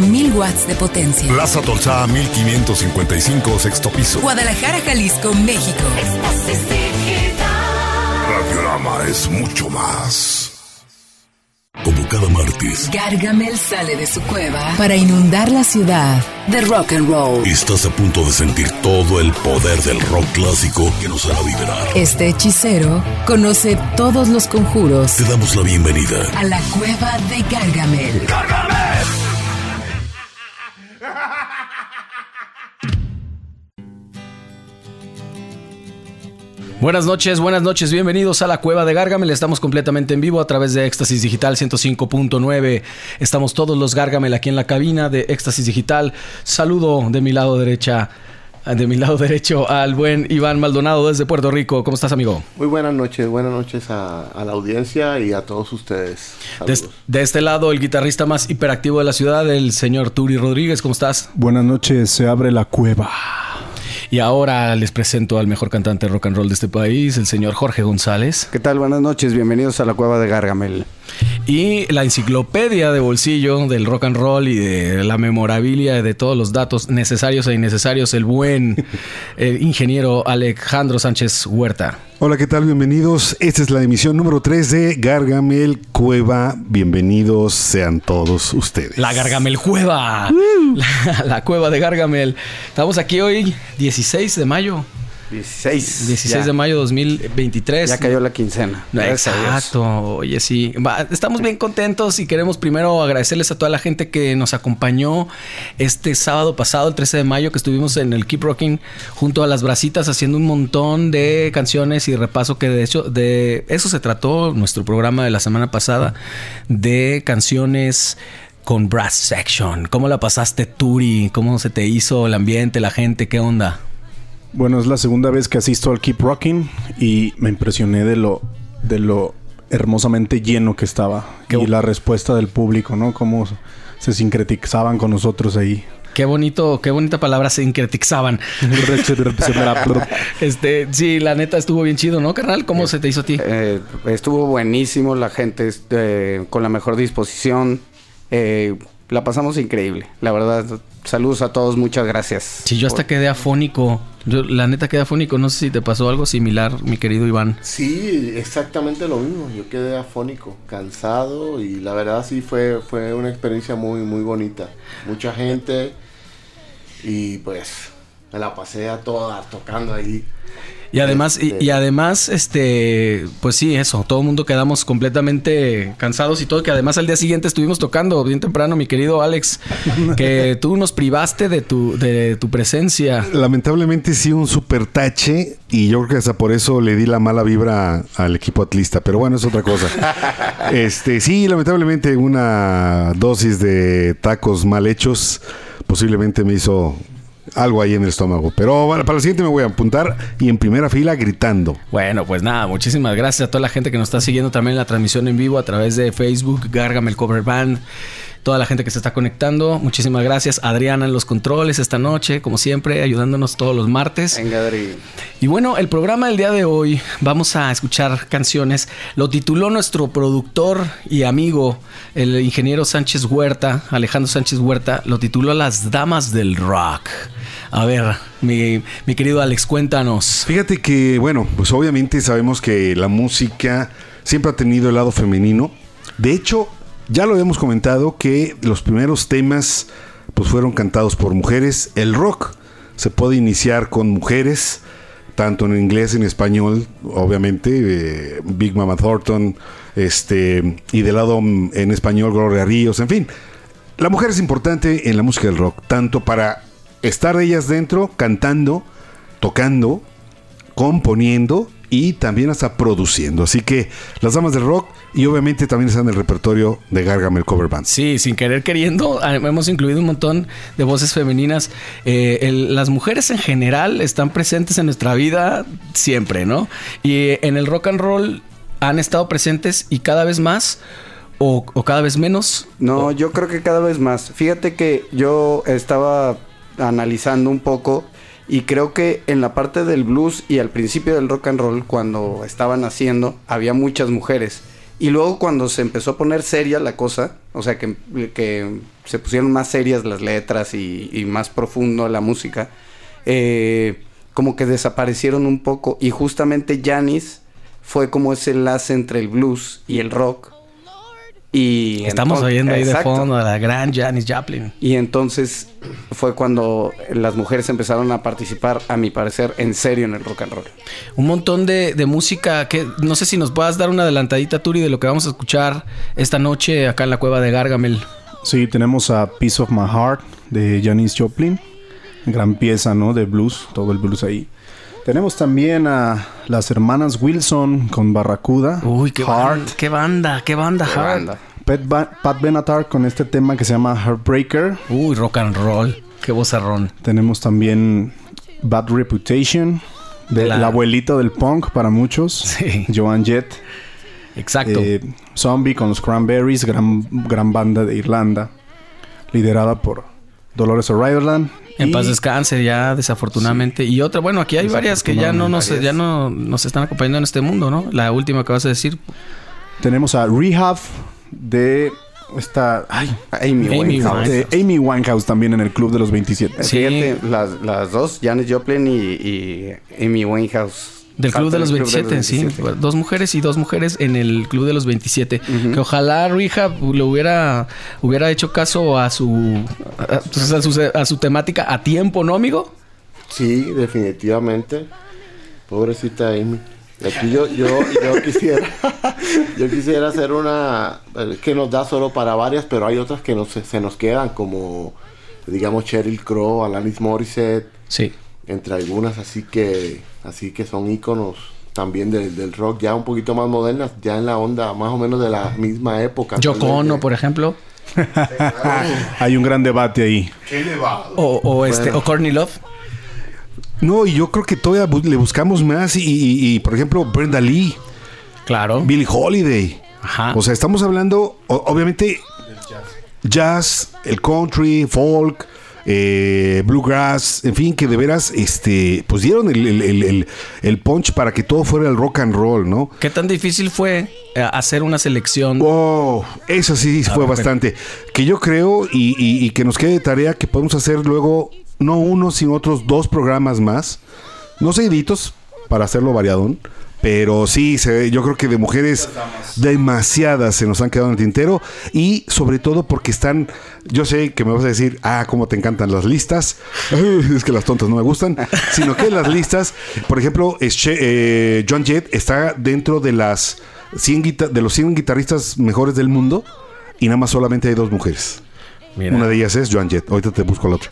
130.000 watts de potencia. Plaza Tolsá 1555, sexto piso. Guadalajara, Jalisco, México. Radiorama es mucho más. Como cada martes, Gargamel sale de su cueva para inundar la ciudad de rock and roll. Estás a punto de sentir todo el poder del rock clásico que nos hará vibrar. Este hechicero conoce todos los conjuros. Te damos la bienvenida a la cueva de Gargamel. ¡Gargamel! Buenas noches, bienvenidos a la Cueva de Gargamel. Estamos completamente en vivo a través de Éxtasis Digital 105.9. Estamos todos los Gargamel aquí en la cabina de Éxtasis Digital. Saludo de mi lado derecho al buen Iván Maldonado desde Puerto Rico. ¿Cómo estás, amigo? Muy buenas noches a la audiencia y a todos ustedes. De este lado, el guitarrista más hiperactivo de la ciudad, el señor Turi Rodríguez. ¿Cómo estás? Buenas noches, se abre la cueva. Y ahora les presento al mejor cantante de rock and roll de este país, el señor Jorge González. ¿Qué tal? Buenas noches, bienvenidos a la Cueva de Gargamel. Y la enciclopedia de bolsillo del rock and roll y de la memorabilia de todos los datos necesarios e innecesarios, el buen ingeniero Alejandro Sánchez Huerta. Hola, ¿qué tal? Bienvenidos. Esta es la emisión número 3 de Gargamel Cueva. Bienvenidos sean todos ustedes. La Gargamel Cueva. La Cueva de Gargamel. Estamos aquí hoy, 16 de mayo. 16 de mayo 2023. Ya cayó la quincena. Exacto. Oye, sí. Estamos bien contentos y queremos primero agradecerles a toda la gente que nos acompañó este sábado pasado, el 13 de mayo, que estuvimos en el Keep Rocking junto a las Bracitas haciendo un montón de canciones y repaso, que de hecho de eso se trató nuestro programa de la semana pasada, de canciones con brass section. ¿Cómo la pasaste, Turi? ¿Cómo se te hizo el ambiente, la gente? ¿Qué onda? Bueno, es la segunda vez que asisto al Keep Rocking y me impresioné de lo hermosamente lleno que estaba. Qué y la respuesta del público, ¿no? Cómo se sincretizaban con nosotros ahí. Qué bonito, qué bonita palabra, sincretizaban. Sí, la neta estuvo bien chido, ¿no, carnal? ¿Cómo se te hizo a ti? Estuvo buenísimo, la gente con la mejor disposición. La pasamos increíble, la verdad. Saludos a todos, muchas gracias. Sí, yo hasta quedé afónico. Yo, la neta, quedé afónico. No sé si te pasó algo similar, mi querido Iván. Sí, exactamente lo mismo. Yo quedé afónico, cansado. Y la verdad sí fue una experiencia muy, muy bonita. Mucha gente. Y pues me la pasé a todas tocando ahí. Y además, pues sí, eso, todo el mundo quedamos completamente cansados y todo, que además al día siguiente estuvimos tocando bien temprano, mi querido Alex, que tú nos privaste de tu presencia. Lamentablemente sí, un super tache, y yo creo que hasta por eso le di la mala vibra al equipo atlista, pero bueno, es otra cosa. Sí, lamentablemente una dosis de tacos mal hechos posiblemente me hizo algo ahí en el estómago. Pero bueno, para la siguiente me voy a apuntar y en primera fila gritando. Bueno, pues nada, muchísimas gracias a toda la gente que nos está siguiendo también en la transmisión en vivo a través de Facebook, Gargamel Cover Band. Toda la gente que se está conectando, muchísimas gracias. Adriana en los controles esta noche, como siempre, ayudándonos todos los martes. Venga, Adri. Y bueno, el programa del día de hoy, vamos a escuchar canciones. Lo tituló nuestro productor y amigo, el ingeniero Sánchez Huerta, Alejandro Sánchez Huerta, lo tituló Las Damas del Rock. A ver, mi querido Alex, cuéntanos. Fíjate que, bueno, pues obviamente sabemos que la música siempre ha tenido el lado femenino. De hecho, ya lo habíamos comentado que los primeros temas pues fueron cantados por mujeres. El rock se puede iniciar con mujeres, tanto en inglés, en español, obviamente, Big Mama Thornton, y del lado en español, Gloria Ríos, en fin. La mujer es importante en la música del rock, tanto para estar ellas dentro, cantando, tocando, componiendo y también hasta produciendo. Así que las damas del rock, y obviamente también están en el repertorio de Gargamel Cover Band. Sí, sin querer queriendo, hemos incluido un montón de voces femeninas. Las mujeres en general están presentes en nuestra vida siempre, ¿no? Y en el rock and roll han estado presentes y cada vez más o cada vez menos. No, yo creo que cada vez más. Fíjate que yo estaba analizando un poco y creo que en la parte del blues y al principio del rock and roll, cuando estaban haciendo, había muchas mujeres. Y luego cuando se empezó a poner seria la cosa, o sea, que se pusieron más serias las letras y más profundo la música, como que desaparecieron un poco. Y justamente Janis fue como ese enlace entre el blues y el rock. Y estamos oyendo ahí exacto, de fondo a la gran Janis Joplin. Y entonces fue cuando las mujeres empezaron a participar, a mi parecer, en serio en el rock and roll. Un montón de música que no sé si nos puedas dar una adelantadita, Turi, de lo que vamos a escuchar esta noche acá en la cueva de Gargamel. Sí, tenemos a Piece of My Heart de Janis Joplin. Gran pieza, ¿no? De blues, todo el blues ahí. Tenemos también a las hermanas Wilson con Barracuda. Uy, qué banda. Pat Benatar con este tema que se llama Heartbreaker. Uy, rock and roll. Qué vozarrón. Tenemos también Bad Reputation, de la abuelita del punk para muchos. Sí. Joan Jett. Exacto. Zombie con los Cranberries, gran banda de Irlanda, liderada por Dolores O'Riordan. En paz descanse ya, desafortunadamente. Sí. Y otra, bueno, aquí hay varias que ya no nos están acompañando en este mundo, ¿no? La última que vas a decir. Tenemos a Rehab de esta... Amy Winehouse. De Amy Winehouse también en el Club de los 27. Sí. Fíjate, las dos, Janis Joplin y Amy Winehouse. Del Club de los 27, sí. Dos mujeres en el Club de los 27. Uh-huh. Que ojalá Rehab lo hubiera hecho caso a su temática a tiempo, ¿no, amigo? Sí, definitivamente. Pobrecita Amy. Aquí yo quisiera hacer una que nos da solo para varias, pero hay otras que se nos quedan, como digamos Sheryl Crow, Alanis Morissette. Sí. Entre algunas así que son íconos también del rock, ya un poquito más modernas, ya en la onda más o menos de la misma época. Yoko Ono, por ejemplo. Hay un gran debate ahí. ¿Qué debate? O Courtney Love. No, y yo creo que todavía le buscamos más y por ejemplo Brenda Lee. Claro. Billie Holiday. Ajá. O sea, estamos hablando obviamente del jazz, el country, folk, bluegrass, en fin, que de veras pues dieron el punch para que todo fuera el rock and roll, ¿no? ¿Qué tan difícil fue hacer una selección? Oh, eso sí fue bastante. Que yo creo y que nos quede de tarea que podemos hacer luego, no uno, sino otros 2 programas más, no seguiditos, para hacerlo variadón. Pero sí, yo creo que de mujeres demasiadas se nos han quedado en el tintero. Y sobre todo porque están... Yo sé que me vas a decir, cómo te encantan las listas. Es que las tontas no me gustan. Sino que las listas... Por ejemplo, Joan Jett está dentro de las 100 guitarristas mejores del mundo. Y nada más solamente hay 2 mujeres. Mira. Una de ellas es Joan Jett. Ahorita te busco la otra.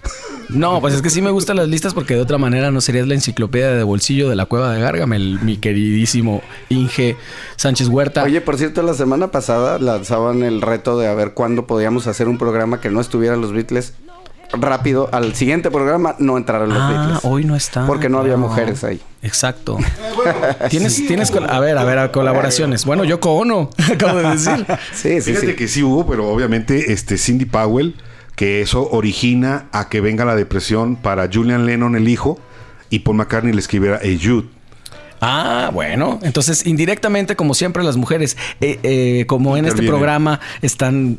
No, pues es que sí me gustan las listas porque de otra manera no serías la enciclopedia de bolsillo de la cueva de Gargamel, mi queridísimo Inge Sánchez Huerta. Oye, por cierto, la semana pasada lanzaban el reto de a ver cuándo podíamos hacer un programa que no estuvieran los Beatles. Rápido, al siguiente programa no entrarán los Beatles. Hoy no están. Porque no había mujeres ahí. Exacto. Bueno, tienes a ver, colaboraciones. Bueno, Yoko Ono, acabo de decir. Sí. Fíjate que sí hubo, pero obviamente Cindy Powell, que eso origina a que venga la depresión para Julian Lennon, el hijo, y Paul McCartney le escribiera a Jude. Bueno. Entonces, indirectamente, como siempre, las mujeres, como en este programa, están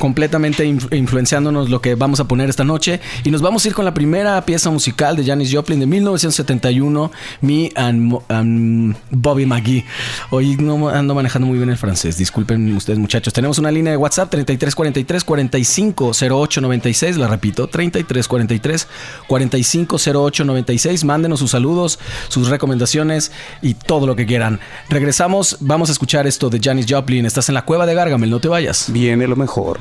completamente influenciándonos lo que vamos a poner esta noche. Y nos vamos a ir con la primera pieza musical de Janis Joplin de 1971, Me and Bobby McGee. Hoy no ando manejando muy bien el francés. Disculpen ustedes, muchachos. Tenemos una línea de WhatsApp, 3343-450896. La repito, 3343-450896. Mándenos sus saludos, sus recomendaciones y todo lo que quieran. Regresamos, vamos a escuchar esto de Janis Joplin. Estás en la cueva de Gargamel, no te vayas. Viene lo mejor. Possibly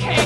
can.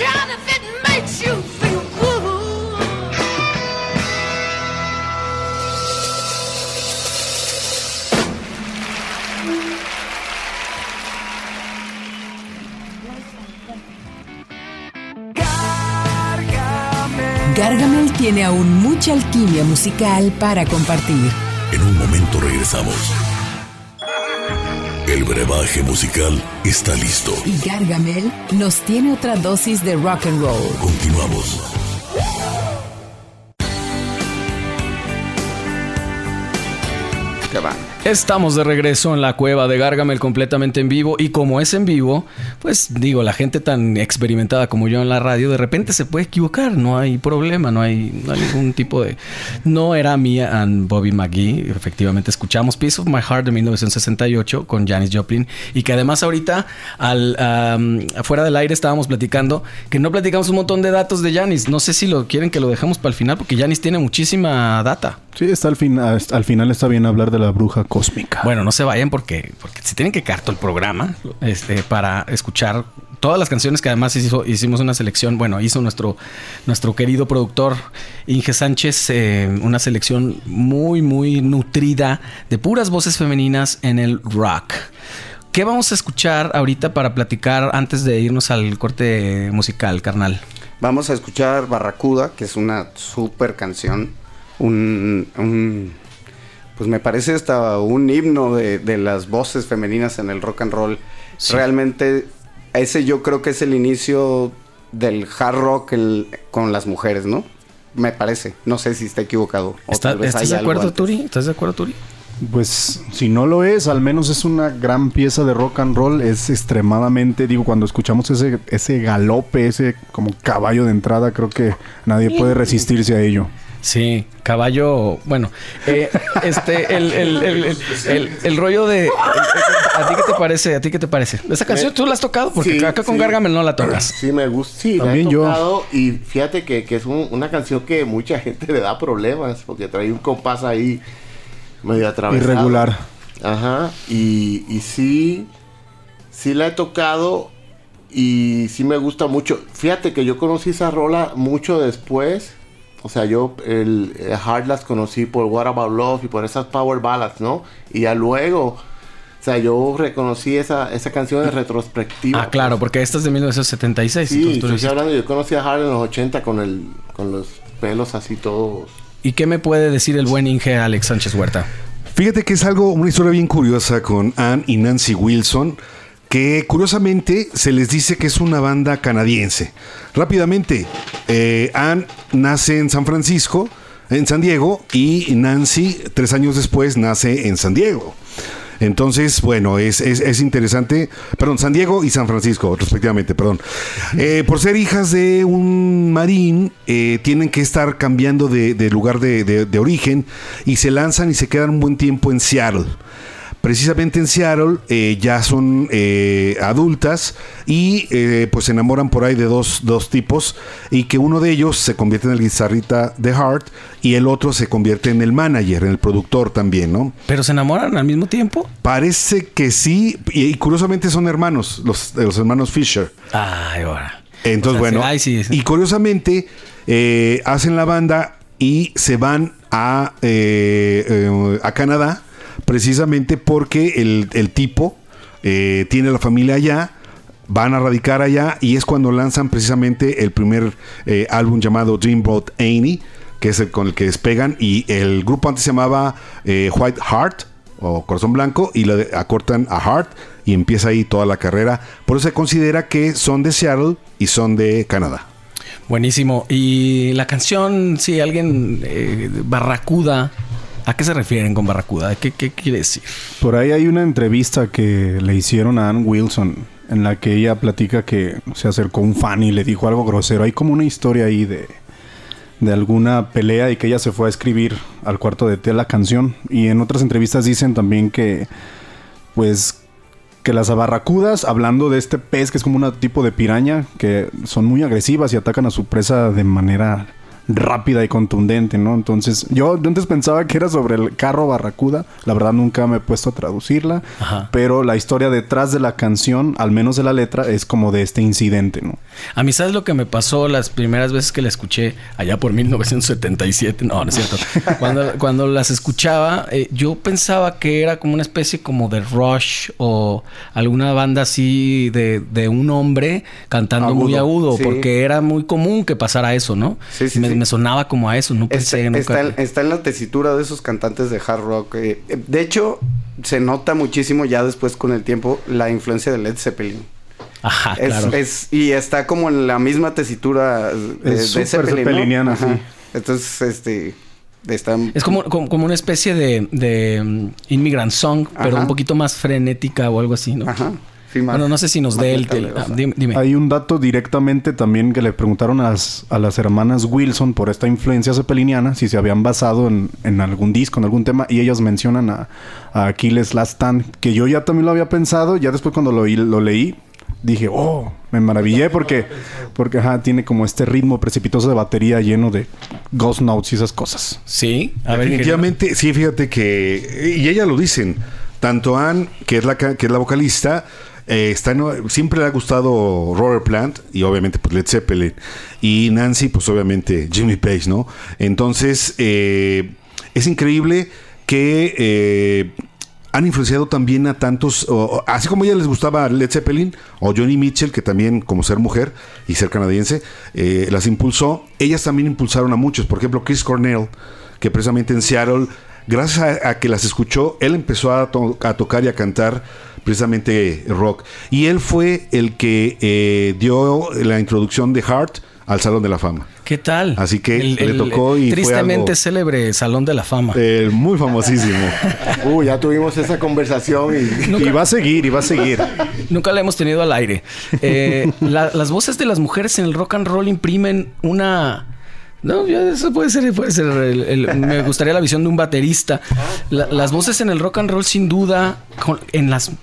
shout if it makes you feel cool. Gargamel tiene aún mucha alquimia musical para compartir. En un momento regresamos. El brebaje musical está listo. Y Gargamel nos tiene otra dosis de rock and roll. Continuamos. Estamos de regreso en la cueva de Gargamel completamente en vivo. Y como es en vivo, pues digo, la gente tan experimentada como yo en la radio, de repente se puede equivocar. No hay problema, no hay ningún tipo de... No era Mia and Bobby McGee. Efectivamente escuchamos Piece of My Heart de 1968 con Janis Joplin. Y que además ahorita, afuera del aire estábamos platicando que no platicamos un montón de datos de Janis. No sé si lo quieren que lo dejemos para el final, porque Janis tiene muchísima data. Sí, está al final está bien hablar de la bruja cósmica. Bueno, no se vayan porque se tienen que quedar todo el programa para escuchar todas las canciones que además hicimos una selección. Bueno, hizo nuestro querido productor Inge Sánchez una selección muy, muy nutrida de puras voces femeninas en el rock. ¿Qué vamos a escuchar ahorita para platicar antes de irnos al corte musical, carnal? Vamos a escuchar Barracuda, que es una súper canción. Pues me parece hasta un himno de las voces femeninas en el rock and roll. Sí. Realmente ese yo creo que es el inicio del hard rock con las mujeres, ¿no? Me parece. No sé si está equivocado. ¿Estás de acuerdo, Turi? Pues si no lo es, al menos es una gran pieza de rock and roll. Es extremadamente, cuando escuchamos ese galope, ese como caballo de entrada, creo que nadie puede resistirse a ello. Sí, caballo, bueno, el rollo de... ¿A ti qué te parece? ¿Esa canción tú la has tocado? Porque sí, acá con Gargamel no la tocas. Sí, me gusta. Sí, también la he tocado yo. Y fíjate que es una canción que mucha gente le da problemas, porque trae un compás ahí medio atravesado. Irregular. Ajá, y sí la he tocado y sí me gusta mucho. Fíjate que yo conocí esa rola mucho después. O sea, yo el Heart las conocí por What About Love y por esas power ballads, ¿no? Y ya luego, o sea, yo reconocí esa canción en retrospectiva. Ah, claro, porque esta es de 1976. Sí, estoy hablando, yo conocí a Heart en los 80 con los pelos así todos. ¿Y qué me puede decir el buen Inge Alex Sánchez Huerta? Fíjate que es una historia bien curiosa con Ann y Nancy Wilson, que curiosamente se les dice que es una banda canadiense. Rápidamente, Ann nace en San Diego, y Nancy 3 años después nace en San Diego. Entonces, bueno, es interesante. Perdón, San Diego y San Francisco, respectivamente, perdón. Por ser hijas de un marín, tienen que estar cambiando de lugar de origen, y se lanzan y se quedan un buen tiempo en Seattle. Precisamente en Seattle ya son adultas y pues se enamoran por ahí de dos tipos, y que uno de ellos se convierte en el guitarrista de Heart y el otro se convierte en el manager, en el productor también, ¿no? ¿Pero se enamoran al mismo tiempo? Parece que sí, y curiosamente son hermanos, los hermanos Fisher. Ay, ahora. Entonces, bueno, sí. Y curiosamente hacen la banda y se van a Canadá, precisamente porque el tipo tiene la familia allá, van a radicar allá, y es cuando lanzan precisamente el primer álbum llamado Dreamboat Annie, que es con el que despegan, y el grupo antes se llamaba White Heart o Corazón Blanco, y le acortan a Heart, y empieza ahí toda la carrera. Por eso se considera que son de Seattle y son de Canadá. Buenísimo. Y la canción, si alguien Barracuda, ¿a qué se refieren con Barracuda? ¿Qué quiere decir? Por ahí hay una entrevista que le hicieron a Ann Wilson, en la que ella platica que se acercó un fan y le dijo algo grosero. Hay como una historia ahí de alguna pelea, y que ella se fue a escribir al cuarto de té la canción. Y en otras entrevistas dicen también que, pues, que las barracudas, hablando de este pez que es como un tipo de piraña, que son muy agresivas y atacan a su presa de manera rápida y contundente, ¿no? Entonces, yo antes pensaba que era sobre el carro Barracuda. La verdad, nunca me he puesto a traducirla. Ajá. Pero la historia detrás de la canción, al menos de la letra, es como de este incidente, ¿no? A mí, ¿sabes lo que me pasó las primeras veces que la escuché? Allá por 1977. No, no es cierto. Cuando las escuchaba, yo pensaba que era como una especie como de Rush o alguna banda así de un hombre cantando agudo, muy agudo. Sí. Porque era muy común que pasara eso, ¿no? Sí, sí, me sonaba como a eso. No pensé nunca. Está en la tesitura de esos cantantes de hard rock. De hecho, se nota muchísimo ya después con el tiempo la influencia de Led Zeppelin. Ajá, claro. Y está como en la misma tesitura de Zeppelin, ¿no? Sí. Entonces, es como una especie de Immigrant Song, pero un poquito más frenética o algo así, ¿no? Ajá. Sí, bueno, no sé si nos dé el... Ah, dime. Hay un dato directamente también que le preguntaron a las hermanas Wilson por esta influencia zeppeliniana, si se habían basado en algún disco, en algún tema, y ellas mencionan a Achilles Last Stand, que yo ya también lo había pensado. Ya después cuando lo leí, dije, oh, me maravillé porque tiene como este ritmo precipitoso de batería lleno de ghost notes y esas cosas. Sí, a ver, definitivamente, sí, fíjate que... Y ellas lo dicen, tanto Anne, que es la vocalista... siempre le ha gustado Robert Plant y obviamente pues Led Zeppelin, y Nancy pues obviamente Jimmy Page, ¿no? Entonces es increíble que han influenciado también a tantos, así como a ella les gustaba Led Zeppelin o Joni Mitchell, que también como ser mujer y ser canadiense las impulsó. Ellas también impulsaron a muchos, por ejemplo Chris Cornell, que precisamente en Seattle, gracias a que las escuchó, él empezó a tocar y a cantar precisamente rock. Y él fue el que dio la introducción de Heart al Salón de la Fama. ¿Qué tal? Así que le tocó y tristemente fue algo... célebre Salón de la Fama. Muy famosísimo. Ya tuvimos esa conversación y va a seguir. Nunca la hemos tenido al aire. Las voces de las mujeres en el rock and roll imprimen una... No, eso puede ser. Me gustaría la visión de un baterista. Las voces en el rock and roll, sin duda,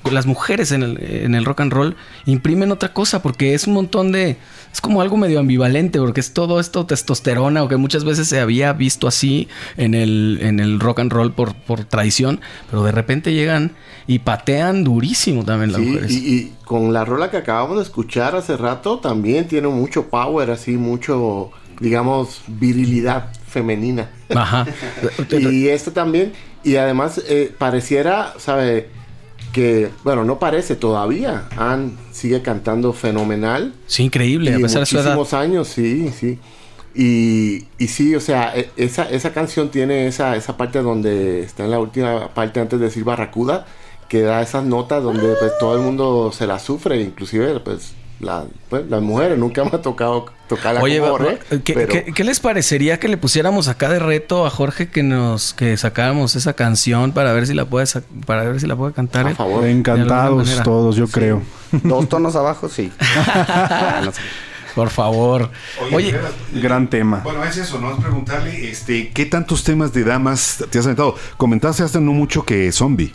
las mujeres en el rock and roll imprimen otra cosa, porque es un montón de... Es como algo medio ambivalente, porque es todo esto testosterona, o que muchas veces se había visto así en el rock and roll por tradición, pero de repente llegan y patean durísimo también las mujeres. Y con la rola que acabamos de escuchar hace rato, también tiene mucho power, así, mucho... digamos, virilidad femenina. Ajá. Y esto también. Y además pareciera, ¿sabe? Que, bueno, no parece todavía. Anne sigue cantando fenomenal. Sí, increíble. A pesar de su edad. Muchísimos años, sí, sí. Y sí, o sea, esa canción tiene esa parte donde está en la última parte antes de decir Barracuda, que da esas notas donde pues todo el mundo se la sufre, inclusive pues... Las mujeres nunca me ha tocado tocar. Oye, como Jorge, pero... ¿Qué les parecería que le pusiéramos acá de reto a Jorge que sacáramos esa canción para ver si la puede cantar? A favor. Encantados todos, yo creo. 2 tonos abajo, sí. Por favor. Oye, gran tema. Bueno, es eso, ¿no? Es preguntarle, ¿qué tantos temas de damas te has aventado? Comentaste hasta no mucho que Zombie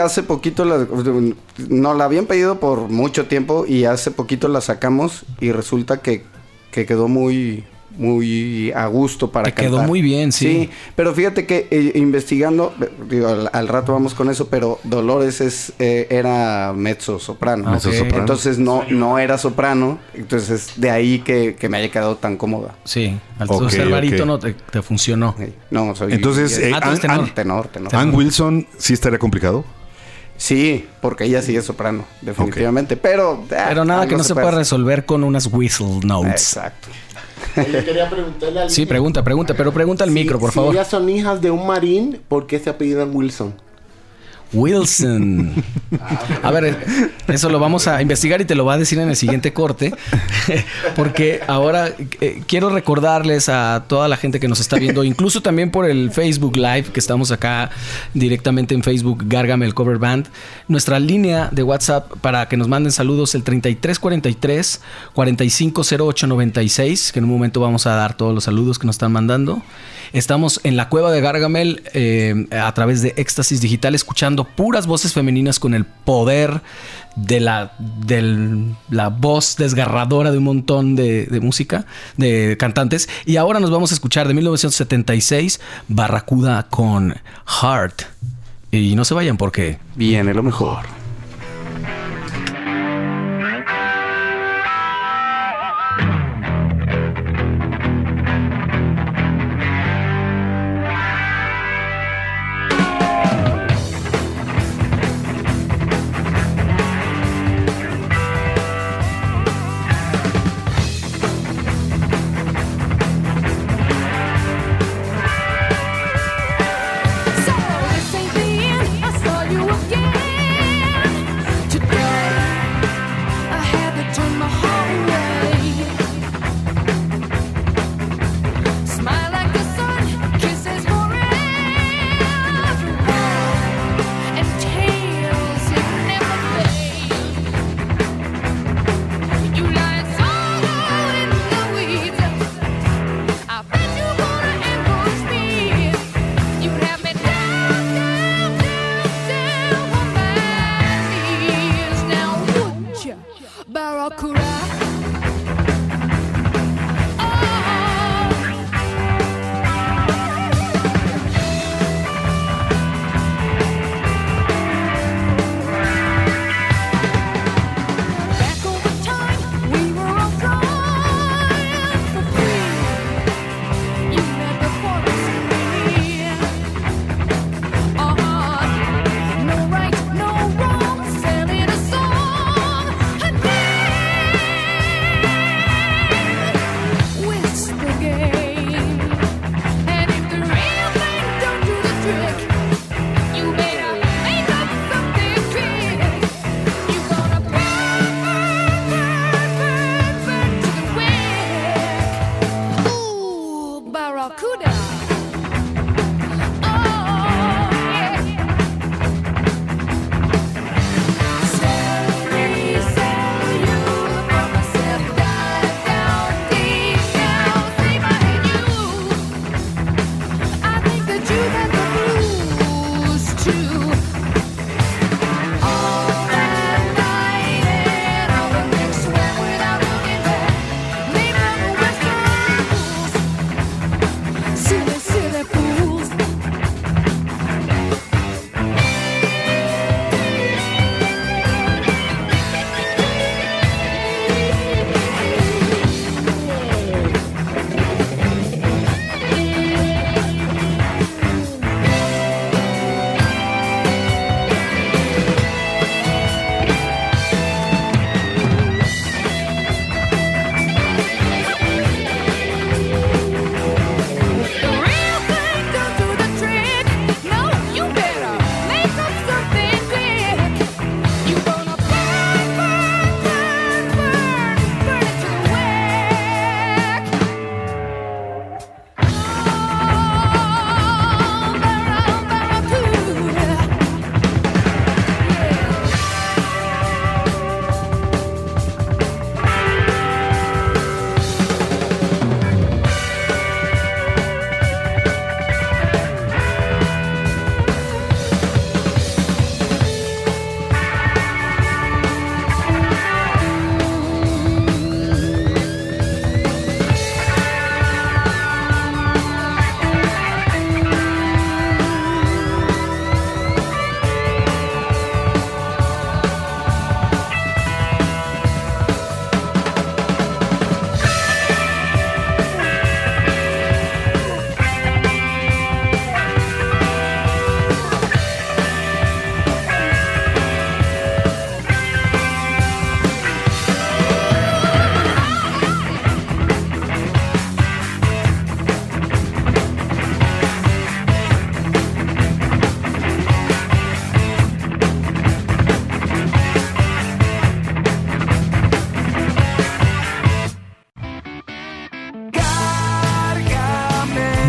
hace poquito nos la habían pedido por mucho tiempo y hace poquito la sacamos y resulta que quedó muy, muy a gusto para cantar. Quedó muy bien, sí. Pero fíjate que investigando, digo, al rato vamos con eso, pero Dolores era mezzo-soprano. Ah, okay. Entonces no era soprano, entonces de ahí que me haya quedado tan cómoda. Sí, al ser barítono te funcionó. Okay. No, soy... Entonces, tenor. Ann Wilson, ¿sí estaría complicado? Sí, porque ella sí es soprano, definitivamente, okay. Pero nada que no se pueda resolver con unas whistle notes. Exacto. Yo quería preguntarle al... Sí, pregunta, pero pregunta al micro, por favor. Si ellas son hijas de un marín, ¿por qué se apellidan Wilson? A ver, eso lo vamos a investigar y te lo va a decir en el siguiente corte. Porque ahora quiero recordarles a toda la gente que nos está viendo, incluso también por el Facebook Live, que estamos acá directamente en Facebook, Gargamel Cover Band. Nuestra línea de WhatsApp para que nos manden saludos, el 3343 450896, que en un momento vamos a dar todos los saludos que nos están mandando. Estamos en la cueva de Gargamel a través de Éxtasis Digital, escuchando mezclando puras voces femeninas con el poder de la voz desgarradora de un montón de música, de cantantes. Y ahora nos vamos a escuchar de 1976, Barracuda con Heart. Y no se vayan porque viene lo mejor.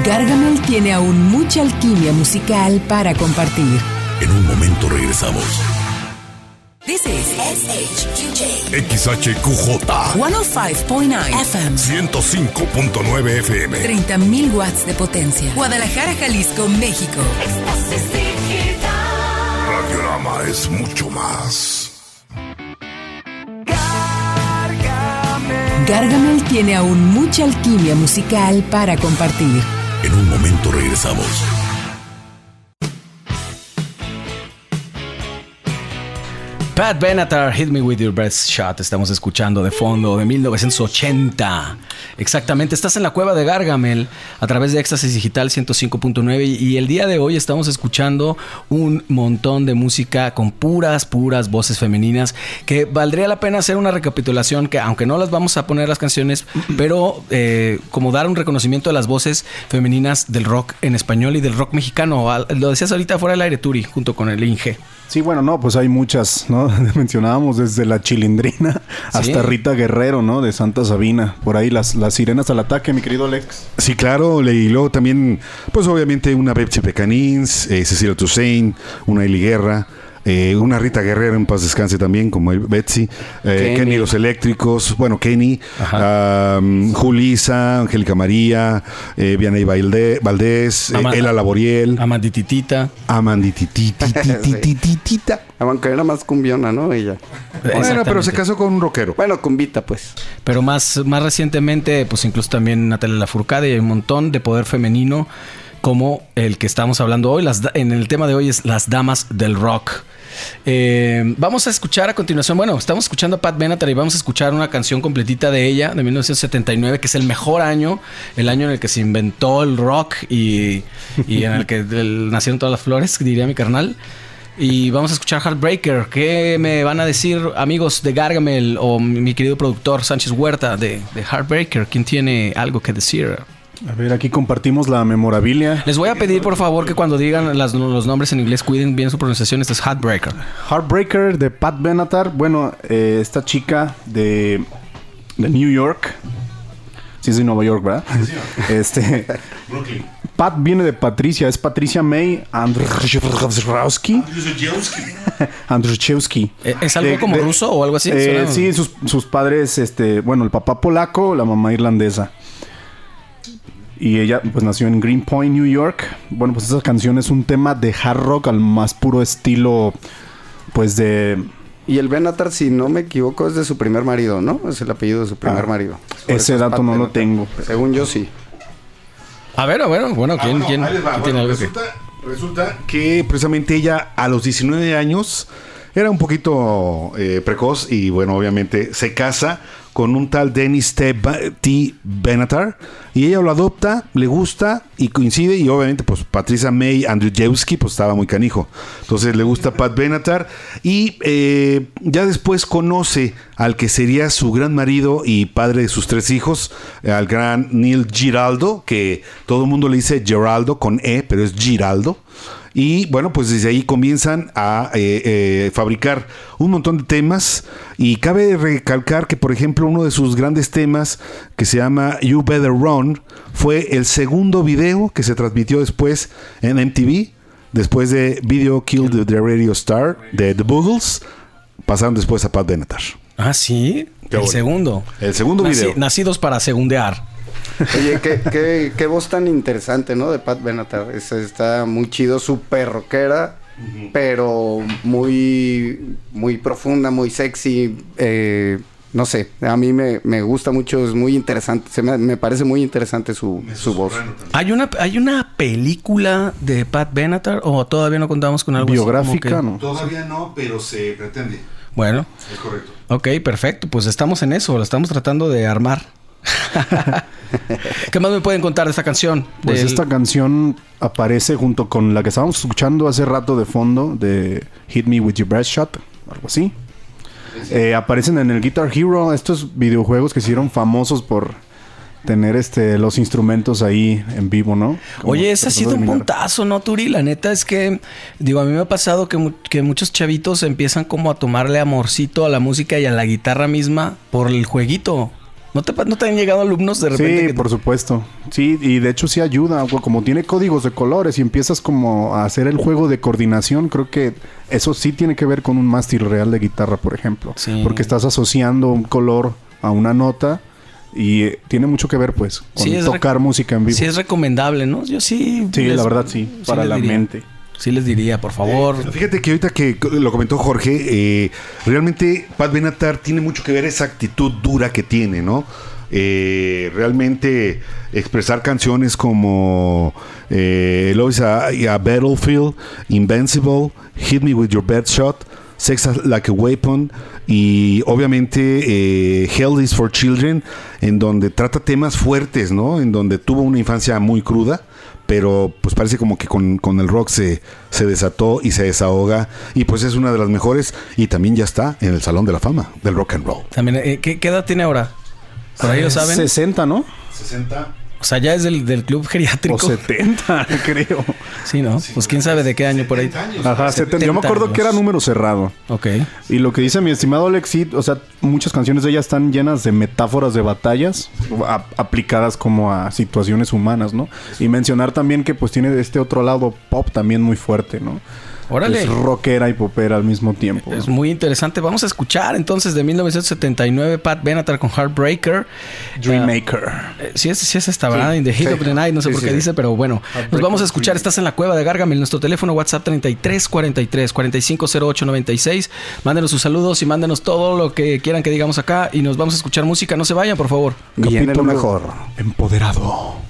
Gargamel tiene aún mucha alquimia musical para compartir. En un momento regresamos. This is XHQJ 105.9 FM 105.9 FM 30.000 watts de potencia. Guadalajara, Jalisco, México. programa es mucho más. Gargamel. Gargamel tiene aún mucha alquimia musical para compartir. En un momento regresamos. Pat Benatar, Hit Me With Your Best Shot. Estamos escuchando de fondo de 1980. Exactamente, estás en la cueva de Gargamel a través de Éxtasis Digital 105.9 y el día de hoy estamos escuchando un montón de música con puras voces femeninas que valdría la pena hacer una recapitulación, que aunque no las vamos a poner las canciones, pero como dar un reconocimiento a las voces femeninas del rock en español y del rock mexicano. Lo decías ahorita fuera del aire, Turi, junto con el Inge. Sí, bueno, no, pues hay muchas, ¿no? Mencionábamos desde La Chilindrina hasta Rita Guerrero, ¿no? De Santa Sabina. Por ahí las Sirenas al Ataque, mi querido Alex. Sí, claro. Y luego también, pues obviamente una Betsy Pecanins, Cecilia Toussaint, una Eli Guerra, una Rita Guerrero en paz descanse también, como Betsy, Kenny Los Eléctricos, bueno, Kenny, Julisa, Angélica María, Vianey Valdés, Ela Laboriel, Amandititita. Aunque era más cumbiona, ¿no? Ella. Bueno, pero se casó con un rockero. Bueno, cumbita, pues. Pero más recientemente, pues incluso también Natalia Lafourcade, y hay un montón de poder femenino como el que estamos hablando hoy. En el tema de hoy es las damas del rock. Vamos a escuchar a continuación, bueno, estamos escuchando a Pat Benatar y vamos a escuchar una canción completita de ella, de 1979, que es el mejor año, el año en el que se inventó el rock y en el que nacieron todas las flores, diría mi carnal. Y vamos a escuchar Heartbreaker. ¿Qué me van a decir, amigos de Gargamel o mi querido productor Sánchez Huerta de Heartbreaker? ¿Quién tiene algo que decir? A ver, aquí compartimos la memorabilia. Les voy a pedir, por favor, que cuando digan los nombres en inglés, cuiden bien su pronunciación. Este es Heartbreaker. Heartbreaker de Pat Benatar. Bueno, esta chica de New York. Sí, es de Nueva York, ¿verdad? Sí, sí. Brooklyn. Pat viene de Patricia. Es Patricia May Andrzejewski. ¿Es algo como ruso o algo así? Sí, sus padres... bueno, el papá polaco, la mamá irlandesa. Y ella pues nació en Greenpoint, New York. Bueno, pues esa canción es un tema de hard rock al más puro estilo, pues de... Y el Benatar, si no me equivoco, es de su primer marido, ¿no? Es el apellido de su primer marido. Ese dato no lo tengo. Según yo, sí. A ver, bueno, ¿quién tiene algo que...? Resulta que precisamente ella a los 19 años era un poquito precoz y bueno, obviamente se casa con un tal Dennis T. Benatar, y ella lo adopta, le gusta y coincide, y obviamente pues Patricia May Andrzejewski pues estaba muy canijo, entonces le gusta Pat Benatar y ya después conoce al que sería su gran marido y padre de sus tres hijos, al gran Neil Giraldo, que todo el mundo le dice Geraldo con E, pero es Giraldo. Y bueno, pues desde ahí comienzan a fabricar un montón de temas. Y cabe recalcar que, por ejemplo, uno de sus grandes temas, que se llama You Better Run, fue el segundo video que se transmitió después en MTV. Después de Video Killed the Radio Star de The Boogles, pasaron después a Pat Benatar. Ah, sí. El segundo video. Nacidos para segundear. Oye, qué voz tan interesante, ¿no? De Pat Benatar. Está muy chido, súper rockera, pero muy, muy profunda, muy sexy. No sé, a mí me gusta mucho, es muy interesante. Me parece muy interesante su voz. ¿Hay una película de Pat Benatar o todavía no contamos con algo biográfica, así? ¿No? Todavía no, pero se pretende. Bueno. Es correcto. Ok, perfecto. Pues estamos en eso, lo estamos tratando de armar. ¿Qué más me pueden contar de esta canción? Pues esta canción aparece junto con la que estábamos escuchando hace rato de fondo, de Hit Me With Your Best Shot, algo así. Aparecen en el Guitar Hero, estos videojuegos que se hicieron famosos por tener los instrumentos ahí en vivo, ¿no? Como oye, ese ha sido un puntazo, ¿no, Turi? La neta es que, digo, a mí me ha pasado que muchos chavitos empiezan como a tomarle amorcito a la música y a la guitarra misma por el jueguito. ¿No te han llegado alumnos de repente? Sí, por supuesto. Sí, y de hecho sí ayuda. Como tiene códigos de colores y empiezas como a hacer el juego de coordinación, creo que eso sí tiene que ver con un mástil real de guitarra, por ejemplo. Sí. Porque estás asociando un color a una nota y tiene mucho que ver, pues, con tocar música en vivo. Sí, es recomendable, ¿no? Yo sí. Sí, la verdad sí, para la mente. sí les diría, por favor. Fíjate que ahorita que lo comentó Jorge, realmente Pat Benatar tiene mucho que ver esa actitud dura que tiene, ¿no? Realmente expresar canciones como Lois a Battlefield, Invincible, Hit Me With Your Best Shot, Sex Like a Weapon y obviamente Hell Is For Children, en donde trata temas fuertes, ¿no? En donde tuvo una infancia muy cruda, pero pues parece como que con el rock se desató y se desahoga, y pues es una de las mejores, y también ya está en el Salón de la Fama del Rock and Roll. También, ¿qué edad tiene ahora? Por ahí lo saben. 60, ¿no? 60. O sea, ya es del club geriátrico. O 70, creo. Sí, ¿no? Sí, pues quién sabe de qué año por ahí. Años. Ajá, 70. Yo me acuerdo que era número cerrado. Ok. Y lo que dice mi estimado Alexi, o sea, muchas canciones de ella están llenas de metáforas de batallas aplicadas como a situaciones humanas, ¿no? Y mencionar también que pues tiene este otro lado pop también muy fuerte, ¿no? Órale. Es rockera y popera al mismo tiempo. Es muy interesante. Vamos a escuchar entonces de 1979 Pat Benatar con Heartbreaker. Dreammaker. Sí es esta, ¿verdad? Sí. In the Heat of the Night. No sé por qué dice, pero bueno. Nos vamos a escuchar. Estás en la Cueva de Gargamel. Nuestro teléfono WhatsApp 33 43 45 08 96. Mándenos sus saludos y mándenos todo lo que quieran que digamos acá. Y nos vamos a escuchar música. No se vayan, por favor. Capítulo mejor. Empoderado.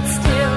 Stand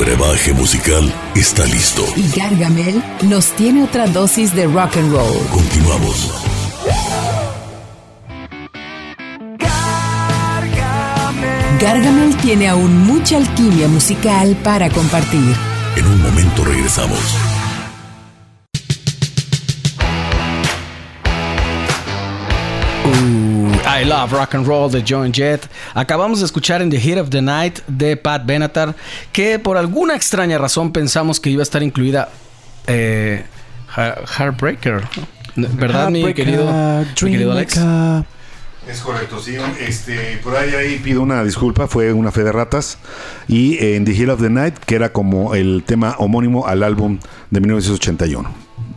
brebaje musical está listo. Y Gargamel nos tiene otra dosis de rock and roll. Continuamos. Gargamel tiene aún mucha alquimia musical para compartir. En un momento regresamos. I Love Rock and Roll de Joan Jett. Acabamos de escuchar In the Heat of the Night de Pat Benatar, que por alguna extraña razón pensamos que iba a estar incluida Heartbreaker, ¿verdad? Heartbreaker, mi querido Alex. Es correcto, sí. Por ahí pido una disculpa, fue una fe de ratas. Y en The Heat of the Night, que era como el tema homónimo al álbum de 1981.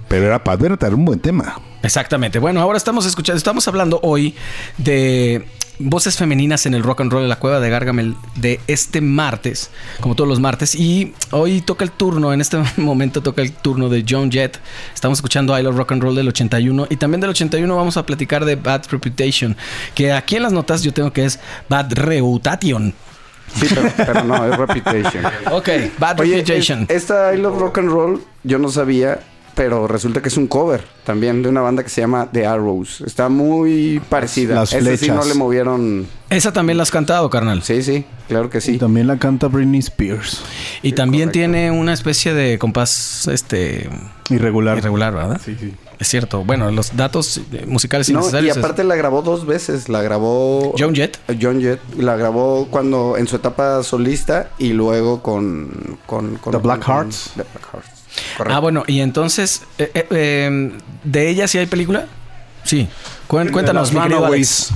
Pero era Pat Benatar, un buen tema. Exactamente. Bueno, ahora estamos hablando hoy de voces femeninas en el rock and roll de la Cueva de Gargamel de este martes, como todos los martes, y hoy en este momento toca el turno de Joan Jett. Estamos escuchando I Love Rock and Roll del 81, y también del 81 vamos a platicar de Bad Reputation, que aquí en las notas yo tengo que es Bad Reputation. Sí, pero no, es Reputation. Ok, Bad Reputation. Esta I Love Rock and Roll yo no sabía, pero resulta que es un cover también de una banda que se llama The Arrows. Está muy parecida. Las flechas. Esa sí no le movieron. Esa también la has cantado, carnal. Sí, claro que sí. Y también la canta Britney Spears. Y sí, también correcto. Tiene una especie de compás irregular, ¿verdad? Sí. Es cierto. Bueno, los datos musicales innecesarios. Y aparte la grabó dos veces. La grabó Joan Jett. La grabó cuando en su etapa solista y luego con The Black Hearts. Correcto. Ah, bueno, y entonces, ¿de ella sí hay película? Sí. Cuéntanos, mi querido Alex.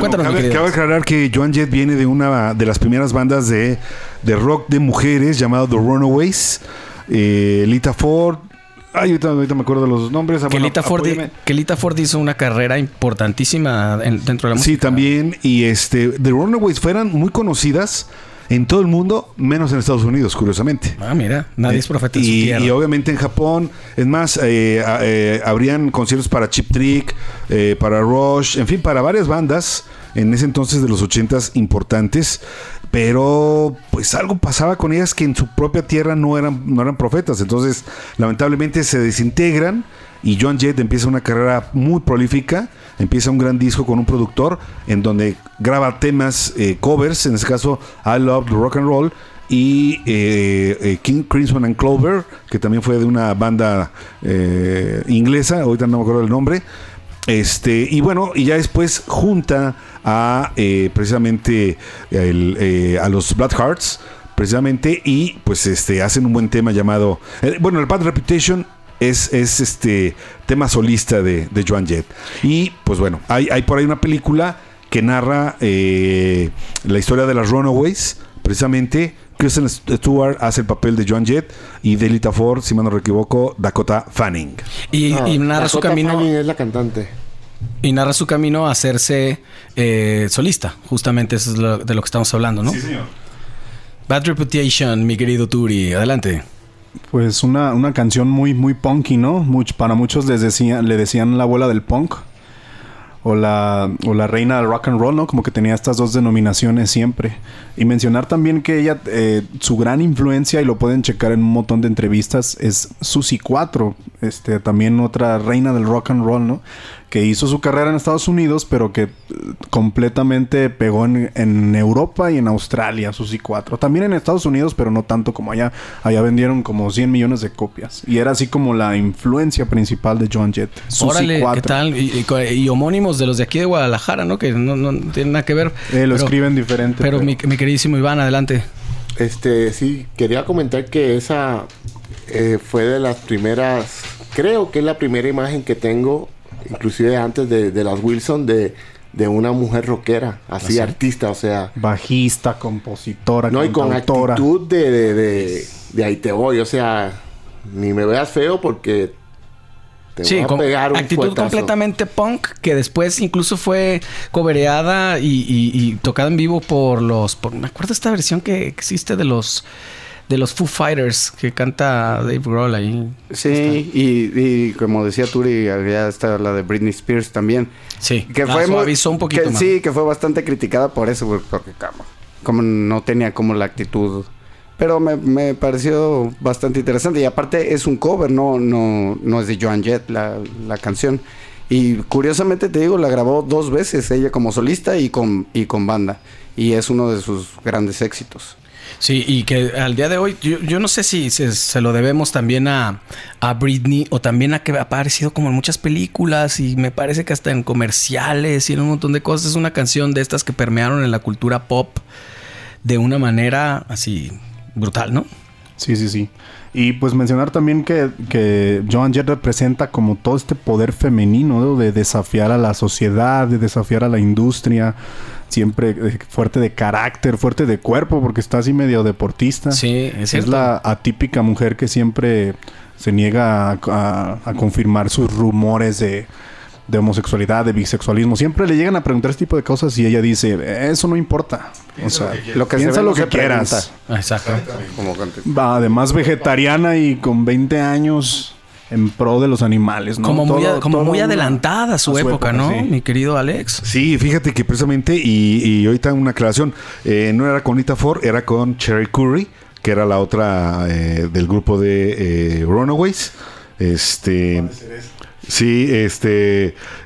Cabe aclarar que Joan Jett viene de una de las primeras bandas de rock de mujeres llamado The Runaways. Lita Ford. Ay, ahorita me acuerdo de los nombres. Que, bueno, Lita Ford hizo una carrera importantísima dentro de la música. Sí, también. Y The Runaways fueron muy conocidas en todo el mundo, menos en Estados Unidos, curiosamente. Ah, mira, nadie es profeta en su tierra. Y obviamente en Japón, es más, habrían conciertos para Cheap Trick, para Rush, en fin, para varias bandas en ese entonces de los 80s importantes, pero pues algo pasaba con ellas que en su propia tierra no eran profetas, entonces lamentablemente se desintegran. Y Joan Jett empieza una carrera muy prolífica, empieza un gran disco con un productor en donde graba temas, covers, en este caso I Love Rock and Roll y King Crimson and Clover, que también fue de una banda inglesa, ahorita no me acuerdo el nombre. Y bueno, y ya después junta a precisamente a los Black Hearts, precisamente, y pues hacen un buen tema llamado, el Bad Reputation. Es tema solista de Joan Jett. Y pues bueno, hay por ahí una película que narra la historia de las Runaways. Precisamente Kristen Stewart hace el papel de Joan Jett, y de Lita Ford, si mal no me equivoco, Dakota Fanning. Y narra su camino. Dakota Fanning es la cantante. Y narra su camino a hacerse solista. Justamente eso es de lo que estamos hablando, ¿no? Sí, señor. Bad Reputation, mi querido Turi, adelante. Pues una canción muy, muy punky, ¿no? Para muchos le decían la abuela del punk o la reina del rock and roll, ¿no? Como que tenía estas dos denominaciones siempre. Y mencionar también que ella, su gran influencia, y lo pueden checar en un montón de entrevistas, es Suzy 4, también otra reina del rock and roll, ¿no? Que hizo su carrera en Estados Unidos, pero que completamente pegó en Europa y en Australia, Suzy 4. También en Estados Unidos, pero no tanto como allá. Allá vendieron como 100 millones de copias. Y era así como la influencia principal de Joan Jett. Suzy 4. ¿Qué tal? Y homónimos de los de aquí de Guadalajara, ¿no? Que no tienen nada que ver. Escriben diferente. Pero... Mi queridísimo Iván, adelante. Sí, quería comentar que esa fue de las primeras... Creo que es la primera imagen que tengo... Inclusive antes de las Wilson, de una mujer rockera, así artista, o sea... Bajista, compositora, no, cantautora. Y con actitud de ahí te voy, o sea, ni me veas feo porque te voy a pegar un actitud fuetazo. Completamente punk, que después incluso fue covereada y tocada en vivo por me acuerdo esta versión que existe de los Foo Fighters que canta Dave Grohl ahí. Sí, y como decía Turi, había estado la de Britney Spears también. Sí, que fue suavizó un poquito más. Sí, que fue bastante criticada por eso, porque como no tenía como la actitud Pero me pareció bastante interesante. Y aparte es un cover, no es de Joan Jett la canción. Y curiosamente te digo, la grabó 2 veces, ella como solista y con banda. Y es uno de sus grandes éxitos. Sí, y que al día de hoy, yo no sé si se lo debemos también a Britney, o también a que ha aparecido como en muchas películas, y me parece que hasta en comerciales y en un montón de cosas. Es una canción de estas que permearon en la cultura pop de una manera así brutal, ¿no? Sí. Y pues mencionar también que Joan Jett representa como todo este poder femenino, ¿no? De desafiar a la sociedad, de desafiar a la industria. Siempre fuerte de carácter, fuerte de cuerpo, porque está así medio deportista. Sí, es cierto. Es la atípica mujer que siempre se niega a confirmar sus rumores de homosexualidad, de bisexualismo. Siempre le llegan a preguntar este tipo de cosas y ella dice, eso no importa. Piensa, o sea, piensa lo que quieras. Exacto. Como va, además vegetariana y con 20 años en pro de los animales, ¿no? Como muy adelantada a su época, ¿no? Sí. Mi querido Alex. Sí, fíjate que precisamente, y ahorita una aclaración, no era con Nita Ford, era con Cherry Curry, que era la otra del grupo de Runaways.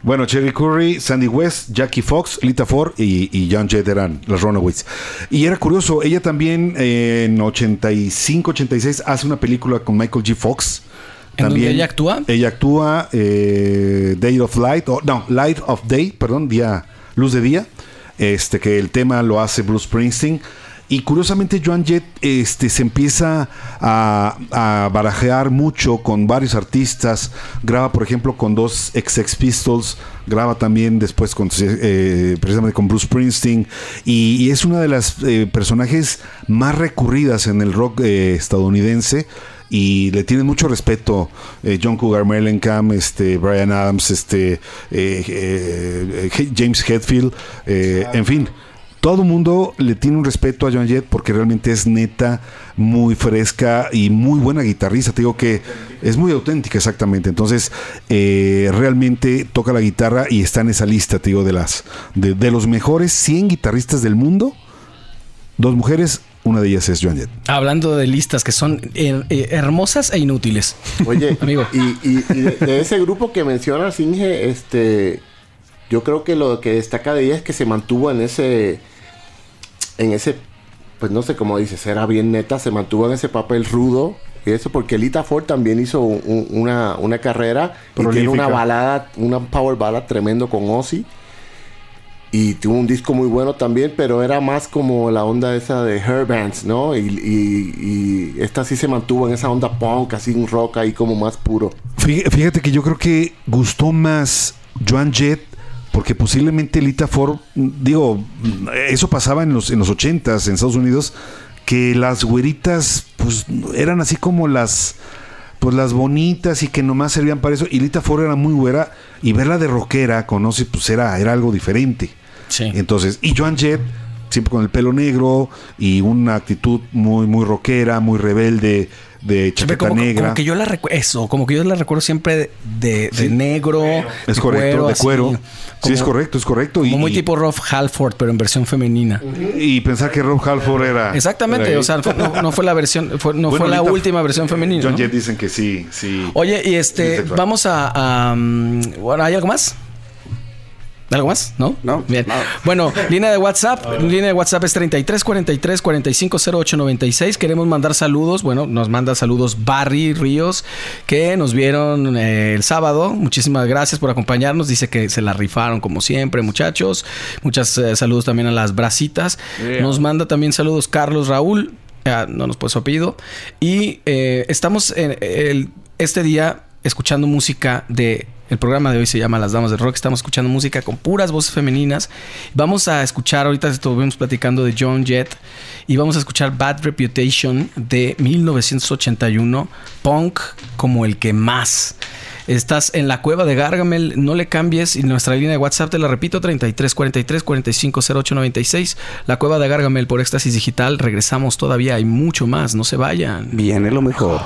Bueno, Cherry Curry, Sandy West, Jackie Fox, Lita Ford y Joan Jett eran las Runaways. Y era curioso, ella también en 85, 86 hace una película con Michael G. Fox. También, ¿en donde ella actúa? Ella actúa Day of Light, Light of Day, perdón, día, luz de día, que el tema lo hace Bruce Springsteen. Y curiosamente Joan Jett se empieza a barajear mucho con varios artistas. Graba, por ejemplo, con 2 ex Pistols. Graba también después con precisamente con Bruce Springsteen. Y es una de las personajes más recurridas en el rock estadounidense. Y le tienen mucho respeto John Cougar Mellencamp, Bryan Adams, James Hetfield, en fin. Todo el mundo le tiene un respeto a Joan Jett porque realmente es neta, muy fresca y muy buena guitarrista. Te digo que es muy auténtica, exactamente. Entonces, realmente toca la guitarra y está en esa lista, te digo, de los mejores 100 guitarristas del mundo. 2 mujeres, una de ellas es Joan Jett. Hablando de listas que son hermosas e inútiles. Oye, amigo. Y de ese grupo que mencionas, Inge, yo creo que lo que destaca de ella es que se mantuvo en ese, pues no sé cómo dices, era bien neta, se mantuvo en ese papel rudo. Y eso porque Lita Ford también hizo una carrera prolífica. Y tiene una balada, una power ballad tremendo con Ozzy. Y tuvo un disco muy bueno también, pero era más como la onda esa de hair bands, ¿no? Y esta sí se mantuvo en esa onda punk, así un rock ahí como más puro. Fíjate que yo creo que gustó más Joan Jett porque posiblemente Lita Ford, digo, eso pasaba en los 80s en Estados Unidos, que las güeritas pues eran así como las bonitas y que nomás servían para eso. Y Lita Ford era muy güera y verla de rockera, conoce, pues era algo diferente. Sí. Entonces, y Joan Jett, siempre con el pelo negro y una actitud muy, muy rockera, muy rebelde, de chaqueta negra. Como que yo la recuerdo siempre de negro. Es correcto, de cuero. Así, como, sí, es correcto. Como muy tipo Rob Halford, pero en versión femenina. Y pensar que Rob Halford era... Exactamente, era, o sea, no fue la versión, fue la última versión femenina, Joan Jett, ¿no? Dicen que sí. Oye, y vamos a... bueno, ¿hay algo más? ¿No? No. Bien. No. Bueno, línea de WhatsApp es 33 43 45 08 96. Queremos mandar saludos. Bueno, nos manda saludos Barry Ríos, que nos vieron el sábado. Muchísimas gracias por acompañarnos. Dice que se la rifaron como siempre, muchachos. Muchas saludos también a las bracitas. Yeah. Nos manda también saludos Carlos Raúl. No nos puso apellido. Y estamos en este día escuchando música de... El programa de hoy se llama Las Damas del Rock. Estamos escuchando música con puras voces femeninas. Vamos a escuchar, ahorita estuvimos platicando de Joan Jett, y vamos a escuchar Bad Reputation de 1981, punk como el que más. Estás en la cueva de Gargamel, no le cambies. Y nuestra línea de WhatsApp, te la repito, 33 43 45 08 96. La cueva de Gargamel por Éxtasis Digital. Regresamos, todavía hay mucho más, no se vayan. Viene lo mejor.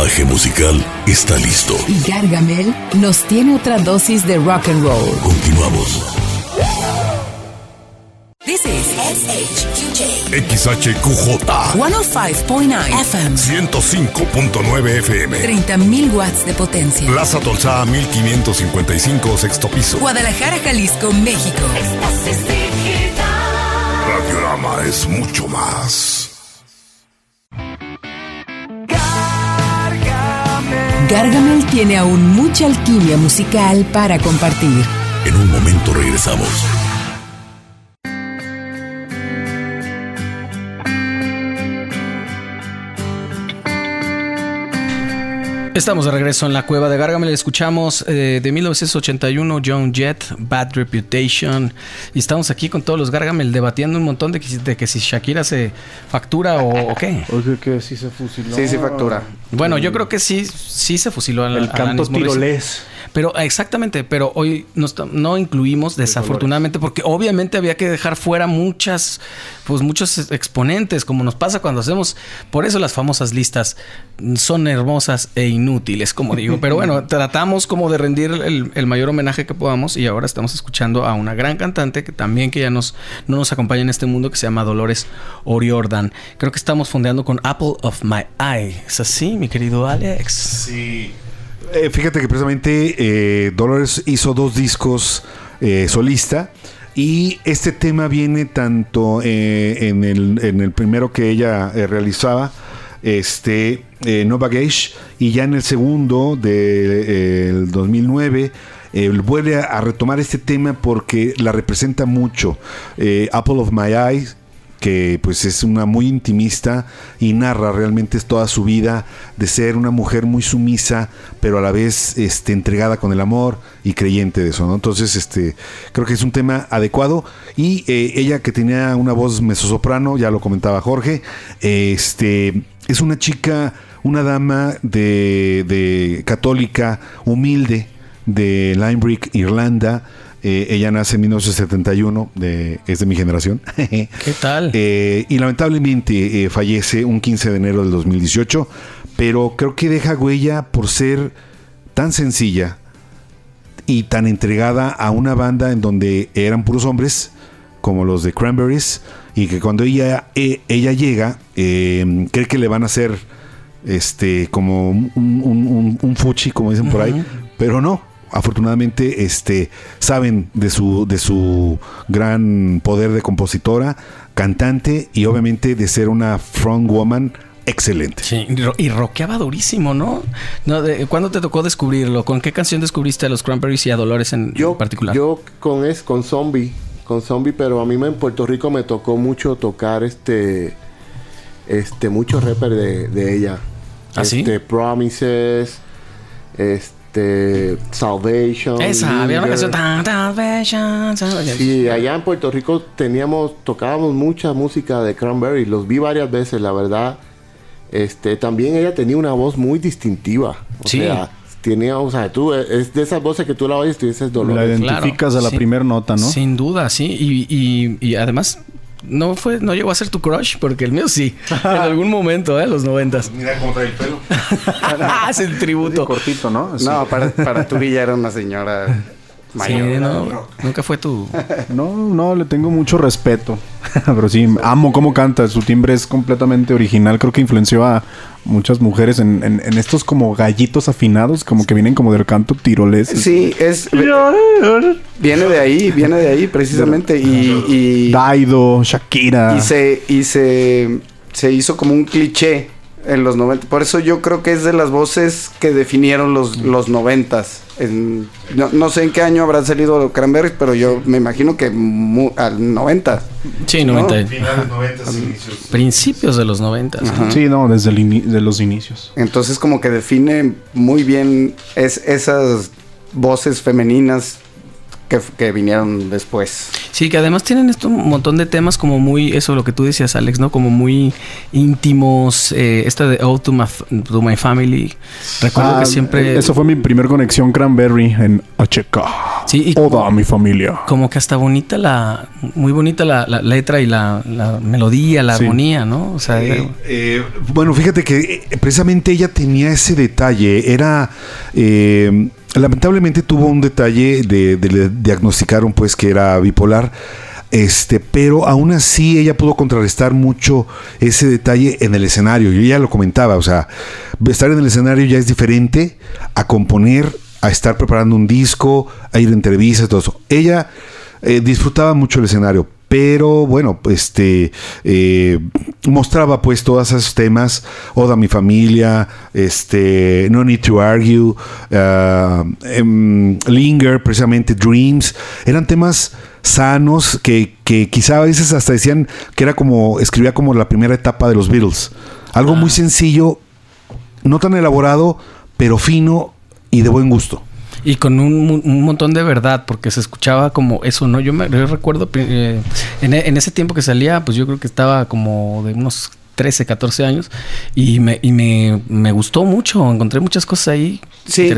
brebaje musical está listo. Y Gargamel nos tiene otra dosis de rock and roll. Continuamos. This is SHQJ. XHQJ. 105.9 FM. 105.9 FM. 30.000 watts de potencia. Plaza Tolsá, 1555, sexto piso. Guadalajara, Jalisco, México. Radiorama es mucho más. Gargamel tiene aún mucha alquimia musical para compartir. En un momento regresamos. Estamos de regreso en la cueva de Gargamel. Escuchamos de 1981 Joan Jett, Bad Reputation. Y estamos aquí con todos los Gargamel debatiendo un montón de que si Shakira se factura o qué. O sea, que sí se fusiló. Sí, se factura. Bueno, yo creo que sí se fusiló. El canto tirolés. Pero exactamente, pero hoy no incluimos desafortunadamente porque obviamente había que dejar fuera muchos exponentes, como nos pasa cuando hacemos. Por eso las famosas listas son hermosas e inútiles, como digo. Pero bueno, tratamos como de rendir el mayor homenaje que podamos y ahora estamos escuchando a una gran cantante que ya no nos acompaña en este mundo, que se llama Dolores O'Riordan. Creo que estamos fondeando con Apple of My Eye. ¿Es así, mi querido Alex? Sí. Fíjate que precisamente Dolores hizo 2 discos solista y este tema viene tanto en el primero que ella realizaba, No Baggage, y ya en el segundo del 2009 vuelve a retomar este tema porque la representa mucho. Apple of My Eyes, que pues es una muy intimista y narra realmente toda su vida de ser una mujer muy sumisa, pero a la vez entregada con el amor y creyente de eso, ¿no? Entonces, creo que es un tema adecuado y ella, que tenía una voz mezzosoprano, ya lo comentaba Jorge, es una chica, una dama de católica humilde de Limerick, Irlanda. Ella nace en 1971, es de mi generación. ¿Qué tal? Y lamentablemente fallece un 15 de enero del 2018, pero creo que deja huella por ser tan sencilla y tan entregada a una banda en donde eran puros hombres, como los de Cranberries, y que cuando ella llega, cree que le van a hacer como un fuchi, como dicen por ahí, pero no. Afortunadamente saben de su gran poder de compositora, cantante y obviamente de ser una frontwoman excelente. Sí, y rockeaba durísimo, ¿no? ¿Cuándo te tocó descubrirlo? ¿Con qué canción descubriste a los Cranberries y a Dolores en particular? Yo con Zombie, pero a mí en Puerto Rico me tocó mucho tocar muchos rappers de ella. ¿Ah, sí? Promises, Salvation. Esa, había una canción. Salvation. Sí, allá en Puerto Rico tocábamos mucha música de Cranberries. Los vi varias veces, la verdad. También ella tenía una voz muy distintiva. O sea, tú es de esas voces que tú la oyes y tú dices Dolores. La identificas a la primera nota, ¿no? Sin duda, sí. Y además no llegó a ser tu crush, porque el mío sí, en algún momento, los 90s. Mira cómo trae el pelo. Es el tributo. Es cortito, ¿no? Sí. No, para tu villa era una señora mayor. Sí, no, nunca fue tu... No, le tengo mucho respeto. Pero sí, amo cómo canta. Su timbre es completamente original. Creo que influenció a muchas mujeres en estos como gallitos afinados, como que vienen como del canto tirolés. Sí, viene de ahí precisamente. Y Daido, Shakira. Y se hizo como un cliché en los 90. Por eso yo creo que es de las voces que definieron los 90s. No sé en qué año habrán salido Cranberries, pero yo me imagino que al 90. Sí, 90. ¿No? Finales 90, inicios. Principios de los 90. Sí, no, desde de los inicios. Entonces como que define muy bien esas voces femeninas que vinieron después. Sí, que además tienen esto, un montón de temas como muy, eso lo que tú decías, Alex, ¿no? Como muy íntimos, esta de Ode to My Family. Recuerdo que siempre... Eso fue mi primer conexión Cranberry en HK. Sí, Oda a mi familia. Como que hasta bonita la... Muy bonita la letra y la melodía, la armonía, ¿no? O sea... bueno, fíjate que precisamente ella tenía ese detalle. Era... lamentablemente tuvo un detalle de diagnosticaron pues que era bipolar, pero aún así ella pudo contrarrestar mucho ese detalle en el escenario. Yo ya lo comentaba, o sea, estar en el escenario ya es diferente a componer, a estar preparando un disco, a ir a entrevistas, todo eso. Ella disfrutaba mucho el escenario, pero bueno, mostraba pues todos esos temas, Oda mi familia, No Need to Argue, Linger, precisamente Dreams, eran temas sanos que quizá a veces hasta decían que era como, escribía como la primera etapa de los Beatles, algo muy sencillo, no tan elaborado, pero fino y de buen gusto. Y con un montón de verdad, porque se escuchaba como eso, ¿no? Yo recuerdo en ese tiempo que salía, pues yo creo que estaba como de unos 13, 14 años y me gustó mucho, encontré muchas cosas ahí. Sí,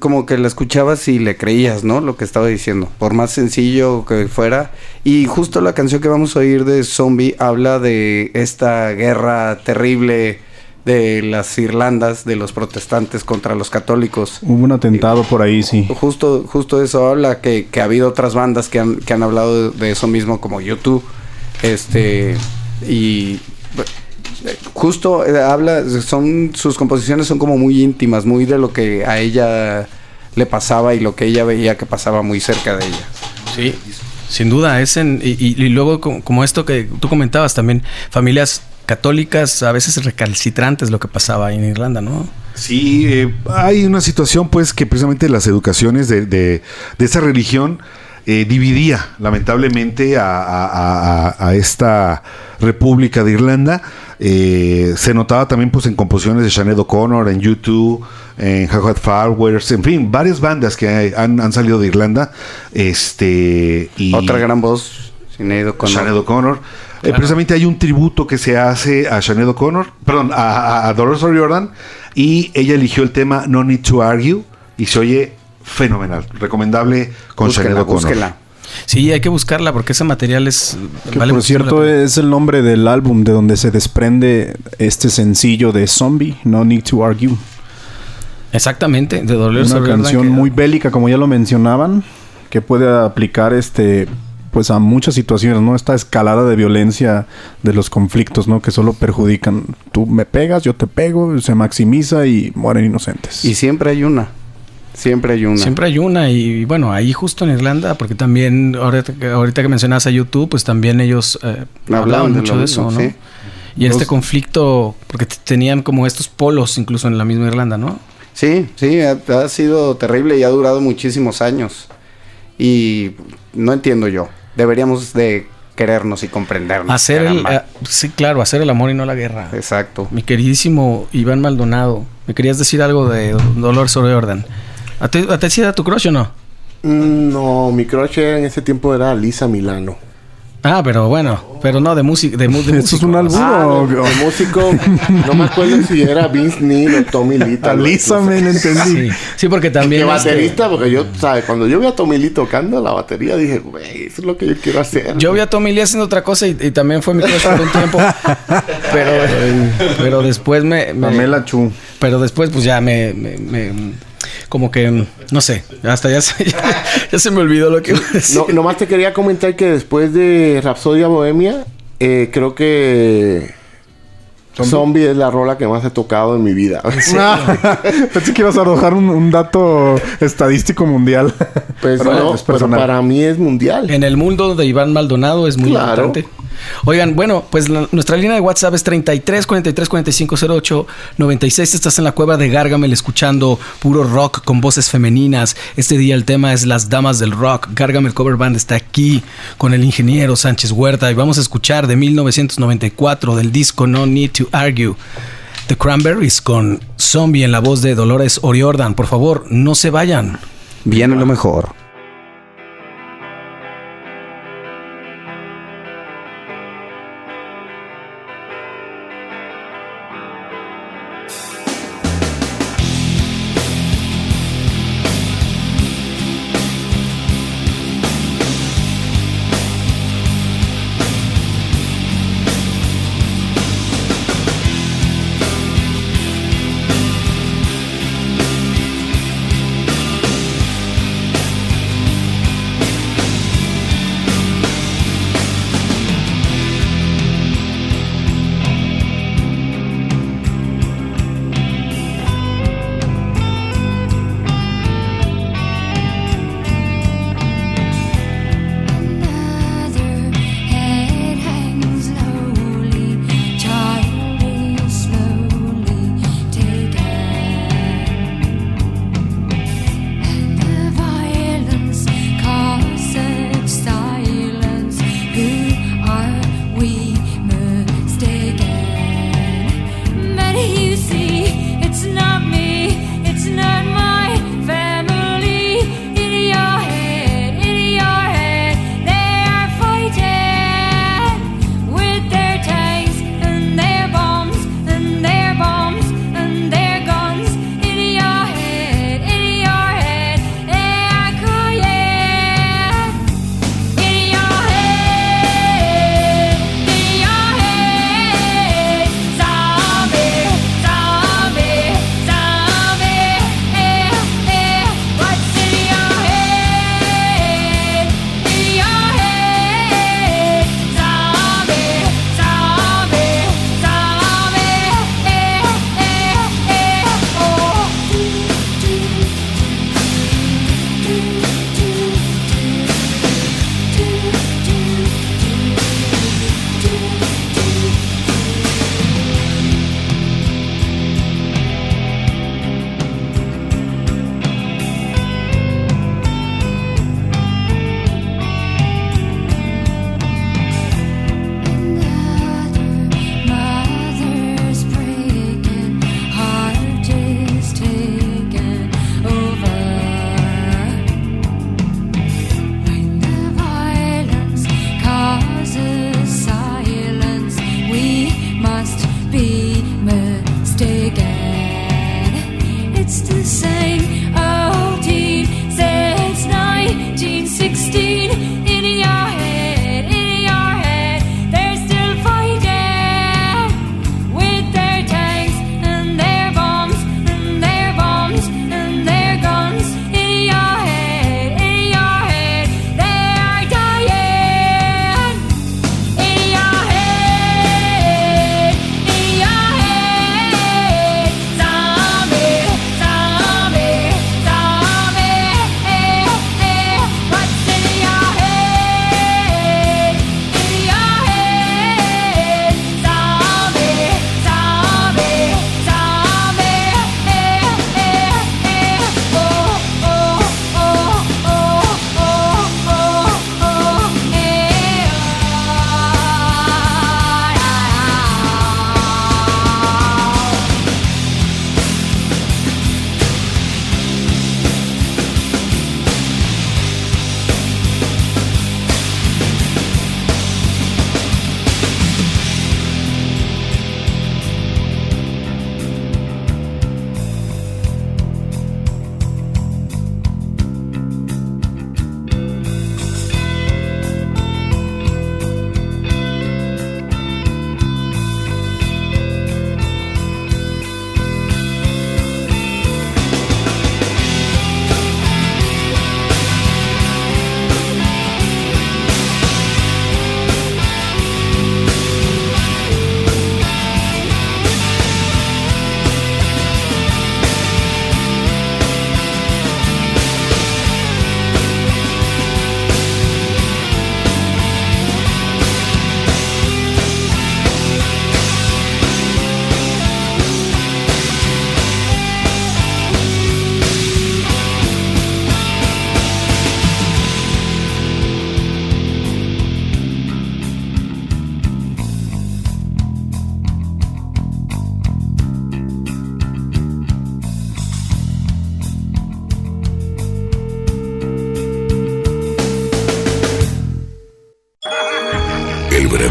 como que la escuchabas y le creías, ¿no? Lo que estaba diciendo, por más sencillo que fuera. Y justo la canción que vamos a oír de Zombie habla de esta guerra terrible de las Irlandas, de los protestantes contra los católicos. Hubo un atentado por ahí, sí. Justo eso habla, que ha habido otras bandas que han hablado de eso mismo, como YouTube. Y justo habla, sus composiciones son como muy íntimas, muy de lo que a ella le pasaba y lo que ella veía que pasaba muy cerca de ella. Sí, sin duda. Y luego, como esto que tú comentabas también, familias católicas a veces recalcitrantes, lo que pasaba ahí en Irlanda, ¿no? Sí, hay una situación pues que precisamente las educaciones de esa religión dividía lamentablemente a esta República de Irlanda. Se notaba también pues en composiciones de Sinéad O'Connor, en U2, en Howard Fireworks, en fin, varias bandas que han salido de Irlanda. Y otra gran voz, Sinéad O'Connor. Claro. Precisamente hay un tributo que se hace a Sinéad O'Connor, perdón, a Dolores O'Riordan, y ella eligió el tema No Need to Argue y se oye fenomenal, recomendable con Sinéad O'Connor. Búsquela. Sí, hay que buscarla porque ese material es... Que vale, por cierto, es el nombre del álbum de donde se desprende este sencillo de Zombie, No Need to Argue. Exactamente, de Dolores O'Riordan. Una canción muy bélica, como ya lo mencionaban, que puede aplicar pues a muchas situaciones, ¿no? Esta escalada de violencia de los conflictos, ¿no? Que solo perjudican. Tú me pegas, yo te pego, se maximiza y mueren inocentes. Y siempre hay una. Siempre hay una. Y bueno, ahí justo en Irlanda, porque también ahorita que mencionas a YouTube, pues también ellos hablaban mucho de eso, ¿no? Sí. Y este conflicto, porque tenían como estos polos incluso en la misma Irlanda, ¿no? Sí. Ha sido terrible y ha durado muchísimos años. Y no entiendo yo. Deberíamos de querernos y comprendernos. Hacer el amor y no la guerra. Exacto. Mi queridísimo Iván Maldonado, ¿me querías decir algo de Dolores O'Riordan? ¿A ti sí era tu crush o no? No, mi crush en ese tiempo era Lisa Milano. Ah, pero bueno, pero no de música. ¿Eso es un álbum? De músico. No me acuerdo si era Vince Neil o Tommy Lee. A Lisa me lo entendí. Sí, porque también. ¿Qué baterista? Porque yo, ¿sabes? Cuando yo vi a Tommy Lee tocando la batería, dije, güey, eso es lo que yo quiero hacer. Yo vi a Tommy Lee haciendo otra cosa y también fue mi crush por un tiempo. Pero después Pamela Chu. Pero después, pues ya como que, no sé, hasta ya se me olvidó lo que iba a decir. No, nomás te quería comentar que después de Rapsodia Bohemia, creo que Zombie es la rola que más he tocado en mi vida. Sí. Pensé que ibas a arrojar un dato estadístico mundial. Pues no, pero para mí es mundial. En el mundo de Iván Maldonado es muy importante. Oigan, bueno, pues nuestra línea de WhatsApp es 33 43 45 08 96. Estás en la cueva de Gargamel escuchando puro rock con voces femeninas. Este día el tema es Las Damas del Rock. Gargamel Cover Band está aquí con el ingeniero Sánchez Huerta y vamos a escuchar de 1994 del disco No Need to Argue, The Cranberries con Zombie en la voz de Dolores O'Riordan. Por favor, no se vayan. Viene lo mejor.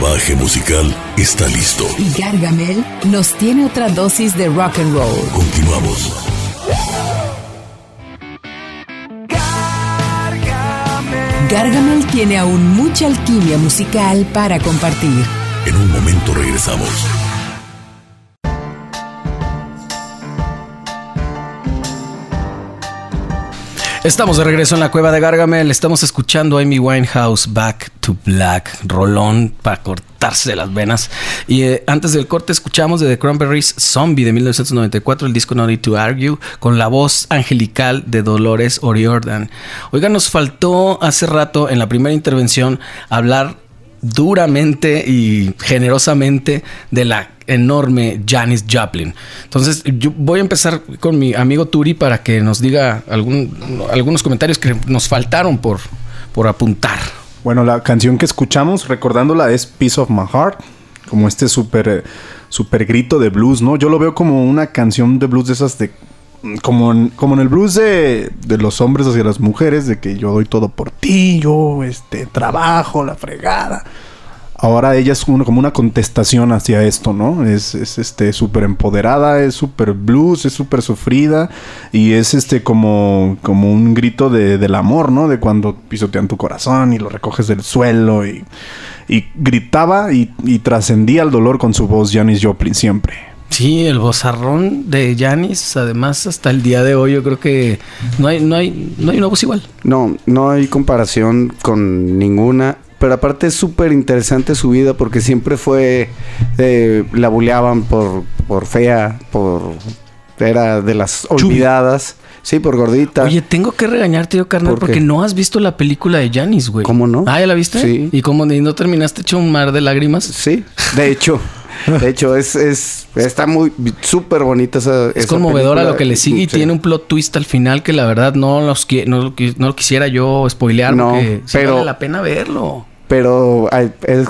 brebaje musical está listo. Y Gargamel nos tiene otra dosis de rock and roll. Continuamos. Gargamel. Gargamel tiene aún mucha alquimia musical para compartir. En un momento regresamos. Estamos de regreso en la cueva de Gargamel. Estamos escuchando a Amy Winehouse, Back to Black, rolón para cortarse las venas. Y antes del corte escuchamos de The Cranberries, Zombie, de 1994, el disco No Need to Argue, con la voz angelical de Dolores O'Riordan. Oigan, nos faltó hace rato en la primera intervención hablar duramente y generosamente de la enorme Janis Joplin. Entonces yo voy a empezar con mi amigo Turi para que nos diga algunos comentarios que nos faltaron por apuntar. Bueno, la canción que escuchamos recordándola es Piece of My Heart, como este super grito de blues, ¿no? Yo lo veo como una canción de blues de esas de como en el blues de los hombres hacia las mujeres, de que yo doy todo por ti, yo trabajo, la fregada. Ahora ella es como una contestación hacia esto, ¿no? Es súper empoderada, es súper blues, es súper sufrida, y es como un grito del amor, ¿no? De cuando pisotean tu corazón y lo recoges del suelo, y gritaba y trascendía el dolor con su voz Janis Joplin siempre. Sí, el vozarrón de Janis, además hasta el día de hoy yo creo que no hay una voz igual. No hay comparación con ninguna, pero aparte es súper interesante su vida porque siempre fue, la buleaban por fea, era de las olvidadas. Sí, por gordita. Oye, tengo que regañarte yo, carnal, porque no has visto la película de Janis, güey. ¿Cómo no? Ah, ¿ya la viste? Sí. ¿Y cómo no terminaste hecho un mar de lágrimas? Sí, de hecho. De hecho, está muy súper bonita esa película. Es conmovedora lo que le sigue y sí. Tiene un plot twist al final que la verdad no quisiera yo spoilear, no, porque pero, sí vale la pena verlo. Pero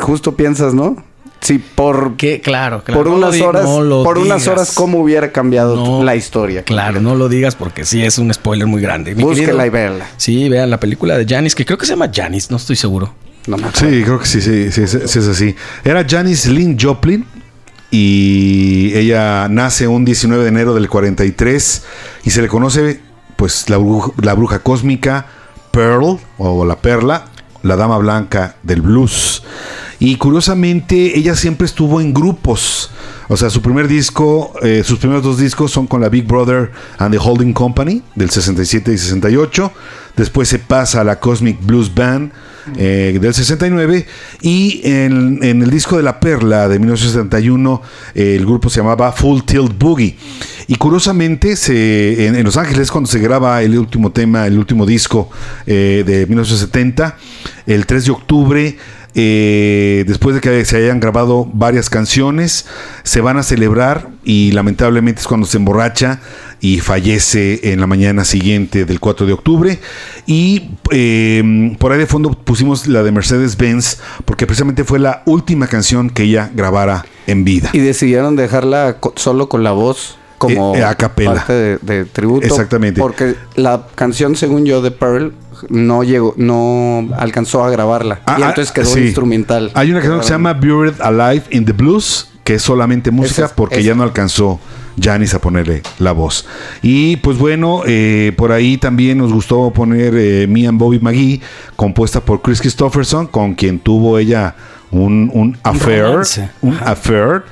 justo piensas, ¿no? Sí, porque claro, por unas horas, cómo hubiera cambiado la historia. Claro, no lo digas porque sí es un spoiler muy grande. Búsquenla y véanla. Sí, vean la película de Janis, que creo que se llama Janis, no estoy seguro. No me acuerdo. Sí, creo que sí, es así. Era Janis Lynn Joplin y ella nace un 19 de enero del 43 y se le conoce pues la bruja cósmica, Pearl o la Perla, la dama blanca del blues. Y curiosamente ella siempre estuvo en grupos. O sea, su primer disco, sus primeros dos discos son con la Big Brother and the Holding Company del 67 y 68. Después se pasa a la Cosmic Blues Band del 69. Y en el disco de La Perla de 1971, el grupo se llamaba Full Tilt Boogie. Y curiosamente, en Los Ángeles, cuando se graba el último disco de 1970, el 3 de octubre, después de que se hayan grabado varias canciones, se van a celebrar y lamentablemente es cuando se emborracha y fallece en la mañana siguiente del 4 de octubre. Y por ahí de fondo pusimos la de Mercedes-Benz porque precisamente fue la última canción que ella grabara en vida. Y decidieron dejarla solo con la voz como a capela, parte de tributo. Exactamente. Porque la canción, según yo, de Pearl no alcanzó a grabarla. Y entonces quedó instrumental. Hay una canción que se llama Buried Alive in the Blues, que es solamente música ya no alcanzó Janis a ponerle la voz. Y pues bueno, por ahí también nos gustó poner Me and Bobby McGee, compuesta por Chris Christopherson, con quien tuvo ella un affair,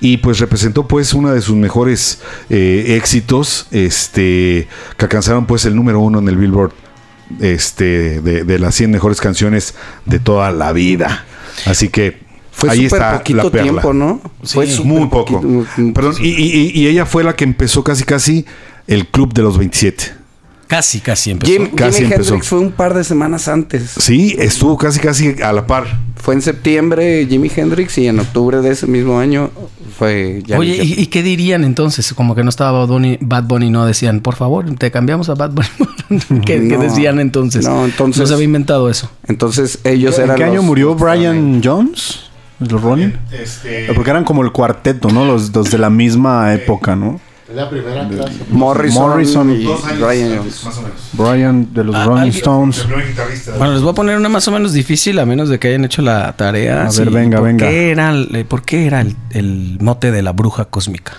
y pues representó pues una de sus mejores éxitos, que alcanzaron pues el número 1 en el Billboard, de las 100 mejores canciones de toda la vida. Así que fue súper poquito tiempo, ¿no? Sí, fue muy poco. Perdón, y ella fue la que empezó casi el Club de los 27. Casi empezó. Jimi Hendrix fue un par de semanas antes. Sí, estuvo casi a la par. Fue en septiembre Jimi Hendrix y en octubre de ese mismo año fue Janis. Oye, ¿y qué dirían entonces? Como que no estaba Bad Bunny, no decían, por favor, te cambiamos a Bad Bunny. ¿Qué decían entonces? No, entonces no se había inventado eso. Entonces ellos eran. ¿En qué año murió Brian Jones? ¿Los Rolling? Porque eran como el cuarteto, ¿no? Los de la misma época, ¿no? La primera clase. Morrison y Brian de los Rolling Stones. Bueno, les voy a poner una más o menos difícil, a menos de que hayan hecho la tarea. A ver, venga, venga. ¿Por qué era el mote de la bruja cósmica?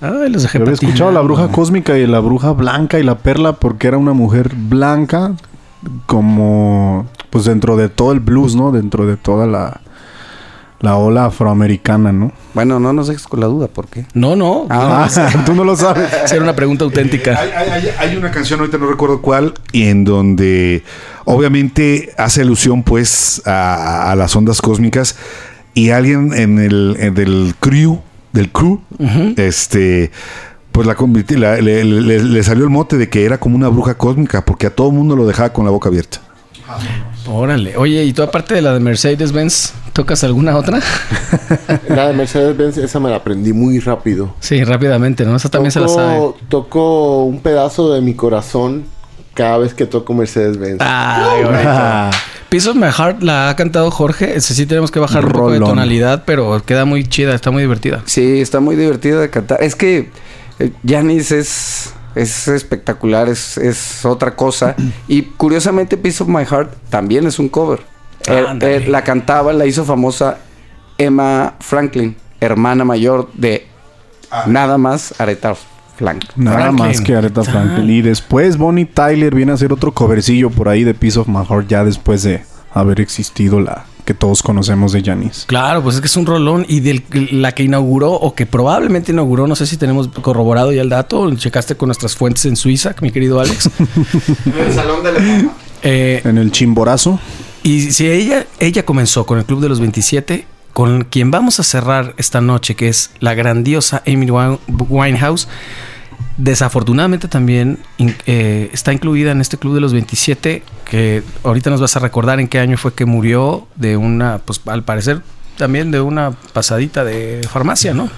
Ay, los dejé patinar. Yo había escuchado la bruja cósmica y la bruja blanca y la perla porque era una mujer blanca como... Pues dentro de todo el blues, ¿no? Dentro de toda la ola afroamericana, ¿no? Bueno, no nos dejes con la duda, ¿por qué? No. Tú no lo sabes. Era una pregunta auténtica. Hay una canción, ahorita no recuerdo cuál, y en donde obviamente hace alusión, pues, a las ondas cósmicas. Y alguien del crew, uh-huh. Pues la convirtió, le salió el mote de que era como una bruja cósmica, porque a todo mundo lo dejaba con la boca abierta. Órale. Oye, ¿y tú aparte de la de Mercedes-Benz, tocas alguna otra? La de Mercedes-Benz, esa me la aprendí muy rápido. Sí, rápidamente, ¿no? Esa también se la sabe. Toco un pedazo de mi corazón cada vez que toco Mercedes-Benz. ¡Ah! Piece of My Heart la ha cantado Jorge. Ese sí tenemos que bajar un poco de tonalidad, pero queda muy chida, está muy divertida. Sí, está muy divertida de cantar. Es que Janis es espectacular, es otra cosa. Y curiosamente Piece of My Heart también es un cover. La cantaba, la hizo famosa Emma Franklin, hermana mayor de nada más Aretha Franklin. Nada más que Aretha Franklin. Y después Bonnie Tyler viene a hacer otro covercillo por ahí de Piece of My Heart ya después de haber existido la que todos conocemos de Janis. Claro, pues es que es un rolón. Y de la que inauguró, o que probablemente inauguró, no sé si tenemos corroborado ya el dato, checaste con nuestras fuentes en Suiza, mi querido Alex. En el Salón de la Fama. En el Chimborazo. Y si ella comenzó con el Club de los 27, con quien vamos a cerrar esta noche, que es la grandiosa Amy Winehouse. Desafortunadamente también está incluida en este Club de los 27, que ahorita nos vas a recordar en qué año fue que murió de una, pues al parecer también de una pasadita de farmacia, ¿no?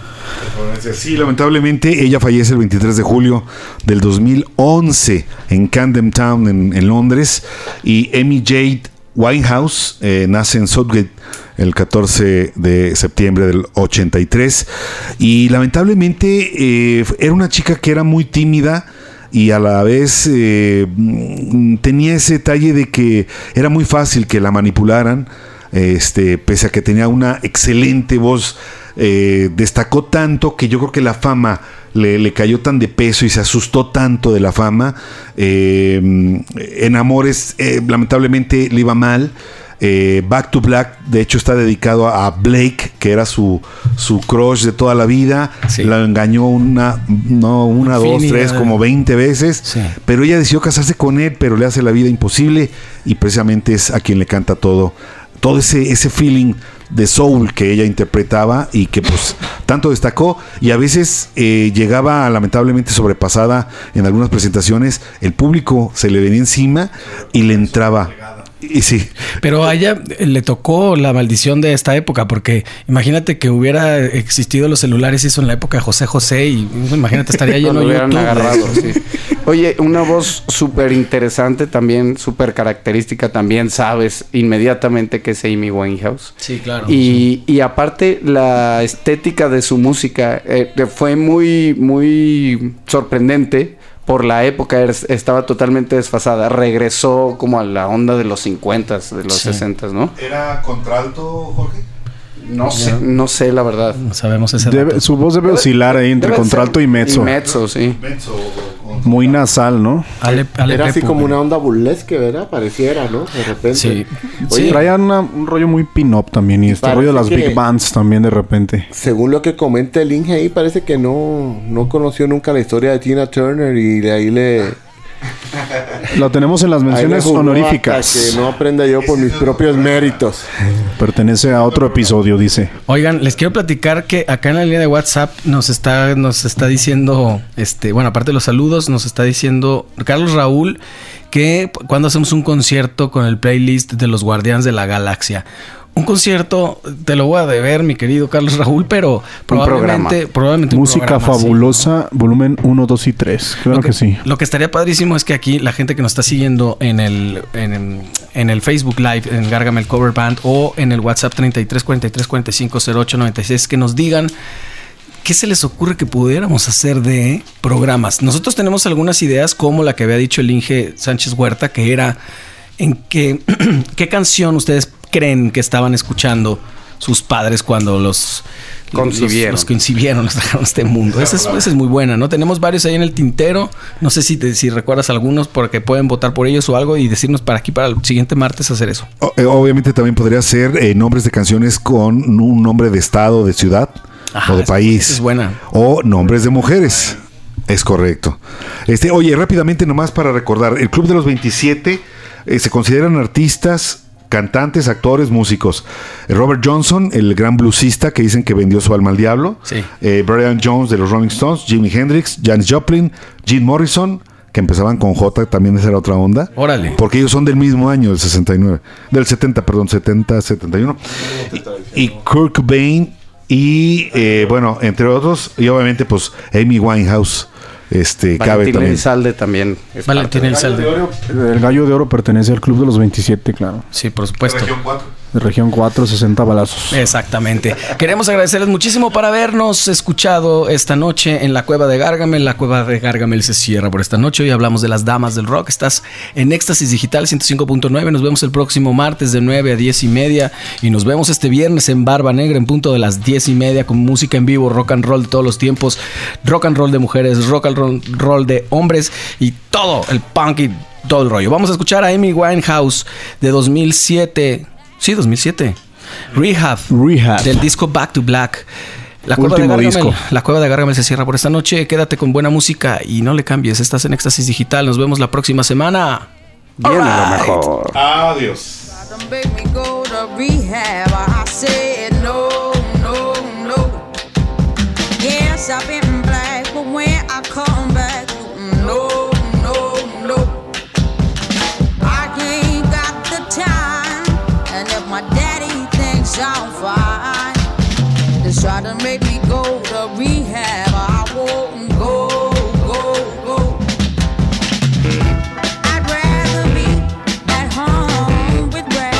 Sí, lamentablemente ella fallece el 23 de julio del 2011 en Camden Town en Londres, y Amy Jade Winehouse nace en Southgate el 14 de septiembre del 83, y lamentablemente era una chica que era muy tímida y a la vez tenía ese detalle de que era muy fácil que la manipularan, pese a que tenía una excelente voz. Destacó tanto que yo creo que la fama le cayó tan de peso y se asustó tanto de la fama. En amores lamentablemente le iba mal. Back to Black de hecho está dedicado a Blake, que era su crush de toda la vida. Sí. La engañó como 20 veces. Sí. Pero ella decidió casarse con él, pero le hace la vida imposible, y precisamente es a quien le canta todo ese feeling de soul que ella interpretaba y que pues tanto destacó, y a veces llegaba lamentablemente sobrepasada en algunas presentaciones. El público se le venía encima y le entraba. Y sí. Pero a ella le tocó la maldición de esta época, porque imagínate que hubiera existido los celulares y eso en la época de José José, y imagínate, estaría lleno de YouTube. Agarrado, sí. Oye, una voz súper interesante también, súper característica también, sabes inmediatamente que es Amy Winehouse. Sí, claro. Y aparte la estética de su música fue muy, muy sorprendente. Por la época estaba totalmente desfasada. Regresó como a la onda de los 50s, de los 60s, ¿no? ¿Era contralto, Jorge? No sé, la verdad. No sabemos ese dato. Su voz debe oscilar ahí entre contralto y mezzo. Y mezzo, sí. Muy nasal, ¿no? Era así como una onda burlesque, ¿verdad? Pareciera, ¿no? De repente. Sí. Oye, sí. Traían un rollo muy pin-up también, y este rollo de las big bands también de repente. Según lo que comenta el Inge ahí, parece que no conoció nunca la historia de Tina Turner, y de ahí lo tenemos en las menciones honoríficas. Que no aprenda yo por mis propios méritos. Pertenece a otro episodio, dice. Oigan, les quiero platicar que acá en la línea de WhatsApp nos está diciendo, bueno, aparte de los saludos, nos está diciendo Carlos Raúl que cuando hacemos un concierto con el playlist de los Guardianes de la Galaxia. Un concierto, te lo voy a deber, mi querido Carlos Raúl, pero probablemente un música programa, fabulosa, sí. Volumen 1, 2 y 3. Claro que sí. Lo que estaría padrísimo es que aquí la gente que nos está siguiendo en el Facebook Live, en Gargamel Cover Band, o en el WhatsApp 33 43 45 08 96, que nos digan ¿qué se les ocurre que pudiéramos hacer de programas? Nosotros tenemos algunas ideas, como la que había dicho el Inge Sánchez Huerta, que era en que, qué canción ustedes creen que estaban escuchando sus padres cuando los concibieron, los trajeron a este mundo. Esa es muy buena, ¿no? Tenemos varios ahí en el tintero. No sé si recuerdas algunos, porque pueden votar por ellos o algo y decirnos para el siguiente martes hacer eso. Obviamente también podría ser nombres de canciones con un nombre de estado, de ciudad, o de país. Es buena. O nombres de mujeres. Es correcto. Oye, rápidamente nomás para recordar, el Club de los 27 se consideran artistas, cantantes, actores, músicos. Robert Johnson, el gran bluesista que dicen que vendió su alma al diablo. Sí. Brian Jones de los Rolling Stones, Jimi Hendrix, Janis Joplin, Jim Morrison, que empezaban con J, también esa era otra onda. Órale. Porque ellos son del mismo año, del 71. Y Kurt Cobain y, bueno, entre otros, y obviamente, pues, Amy Winehouse. Valentín Elizalde también. Valentín Elizalde. El Gallo de Oro pertenece al Club de los 27, claro. Sí, por supuesto. De Región 4, 60 balazos. Exactamente. Queremos agradecerles muchísimo por habernos escuchado esta noche en La Cueva de Gárgamel. La Cueva de Gárgamel se cierra por esta noche. Hoy hablamos de las damas del rock. Estás en Éxtasis Digital 105.9. Nos vemos el próximo martes de 9 a 10 y media. Y nos vemos este viernes en Barba Negra en punto de las 10 y media con música en vivo, rock and roll de todos los tiempos, rock and roll de mujeres, rock and roll de hombres y todo el punk y todo el rollo. Vamos a escuchar a Amy Winehouse de 2007. Sí, 2007. Rehab. Del disco Back to Black. La Cueva de Gárgamel se cierra por esta noche. Quédate con buena música y no le cambies. Estás en Éxtasis Digital. Nos vemos la próxima semana. Bien, lo mejor. Adiós. I'm fine. Just try to make me go to rehab. I won't go. I'd rather be at home with Ray.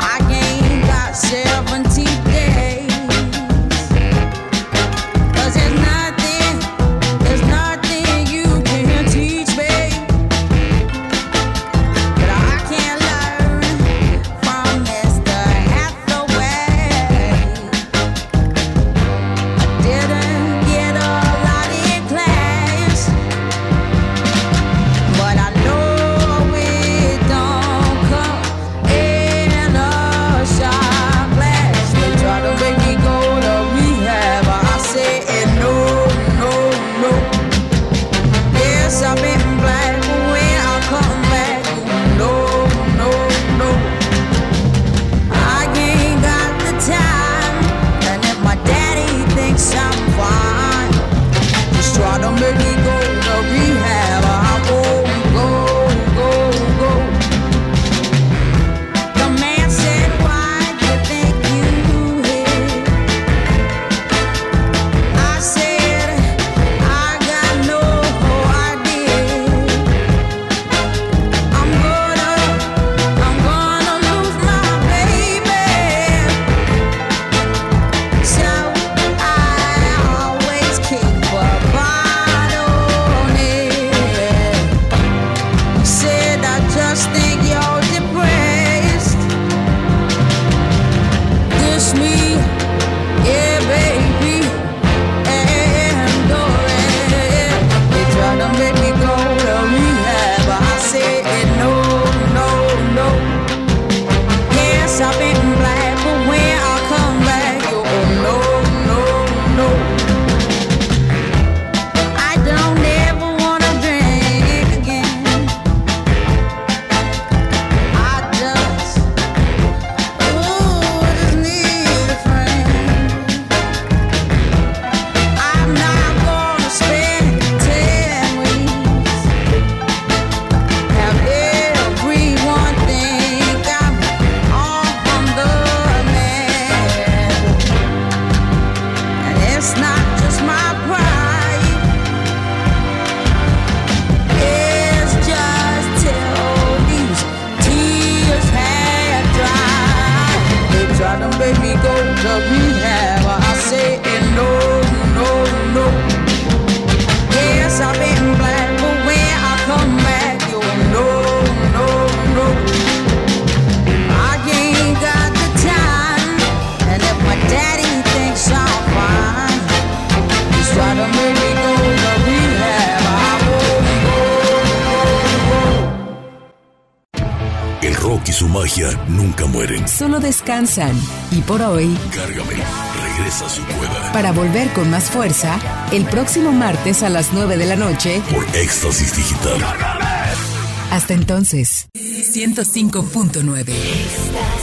I ain't got 17 days. 'Cause there's nothing you can teach me. But I can't from Mr. Hathaway. baby, go to rehab. I say no, no, no. Yes, I've been black, but when I come back, you'll know, no, no. I ain't got the time, and if my daddy thinks I'm fine, he's trying to make me go to rehab. I won't go. El rock y su magia nunca mueren. Solo descansan, y por hoy... Cárgame. Regresa a su cueva. Para volver con más fuerza, el próximo martes a las 9 de la noche por Éxtasis Digital. Hasta entonces. 105.9.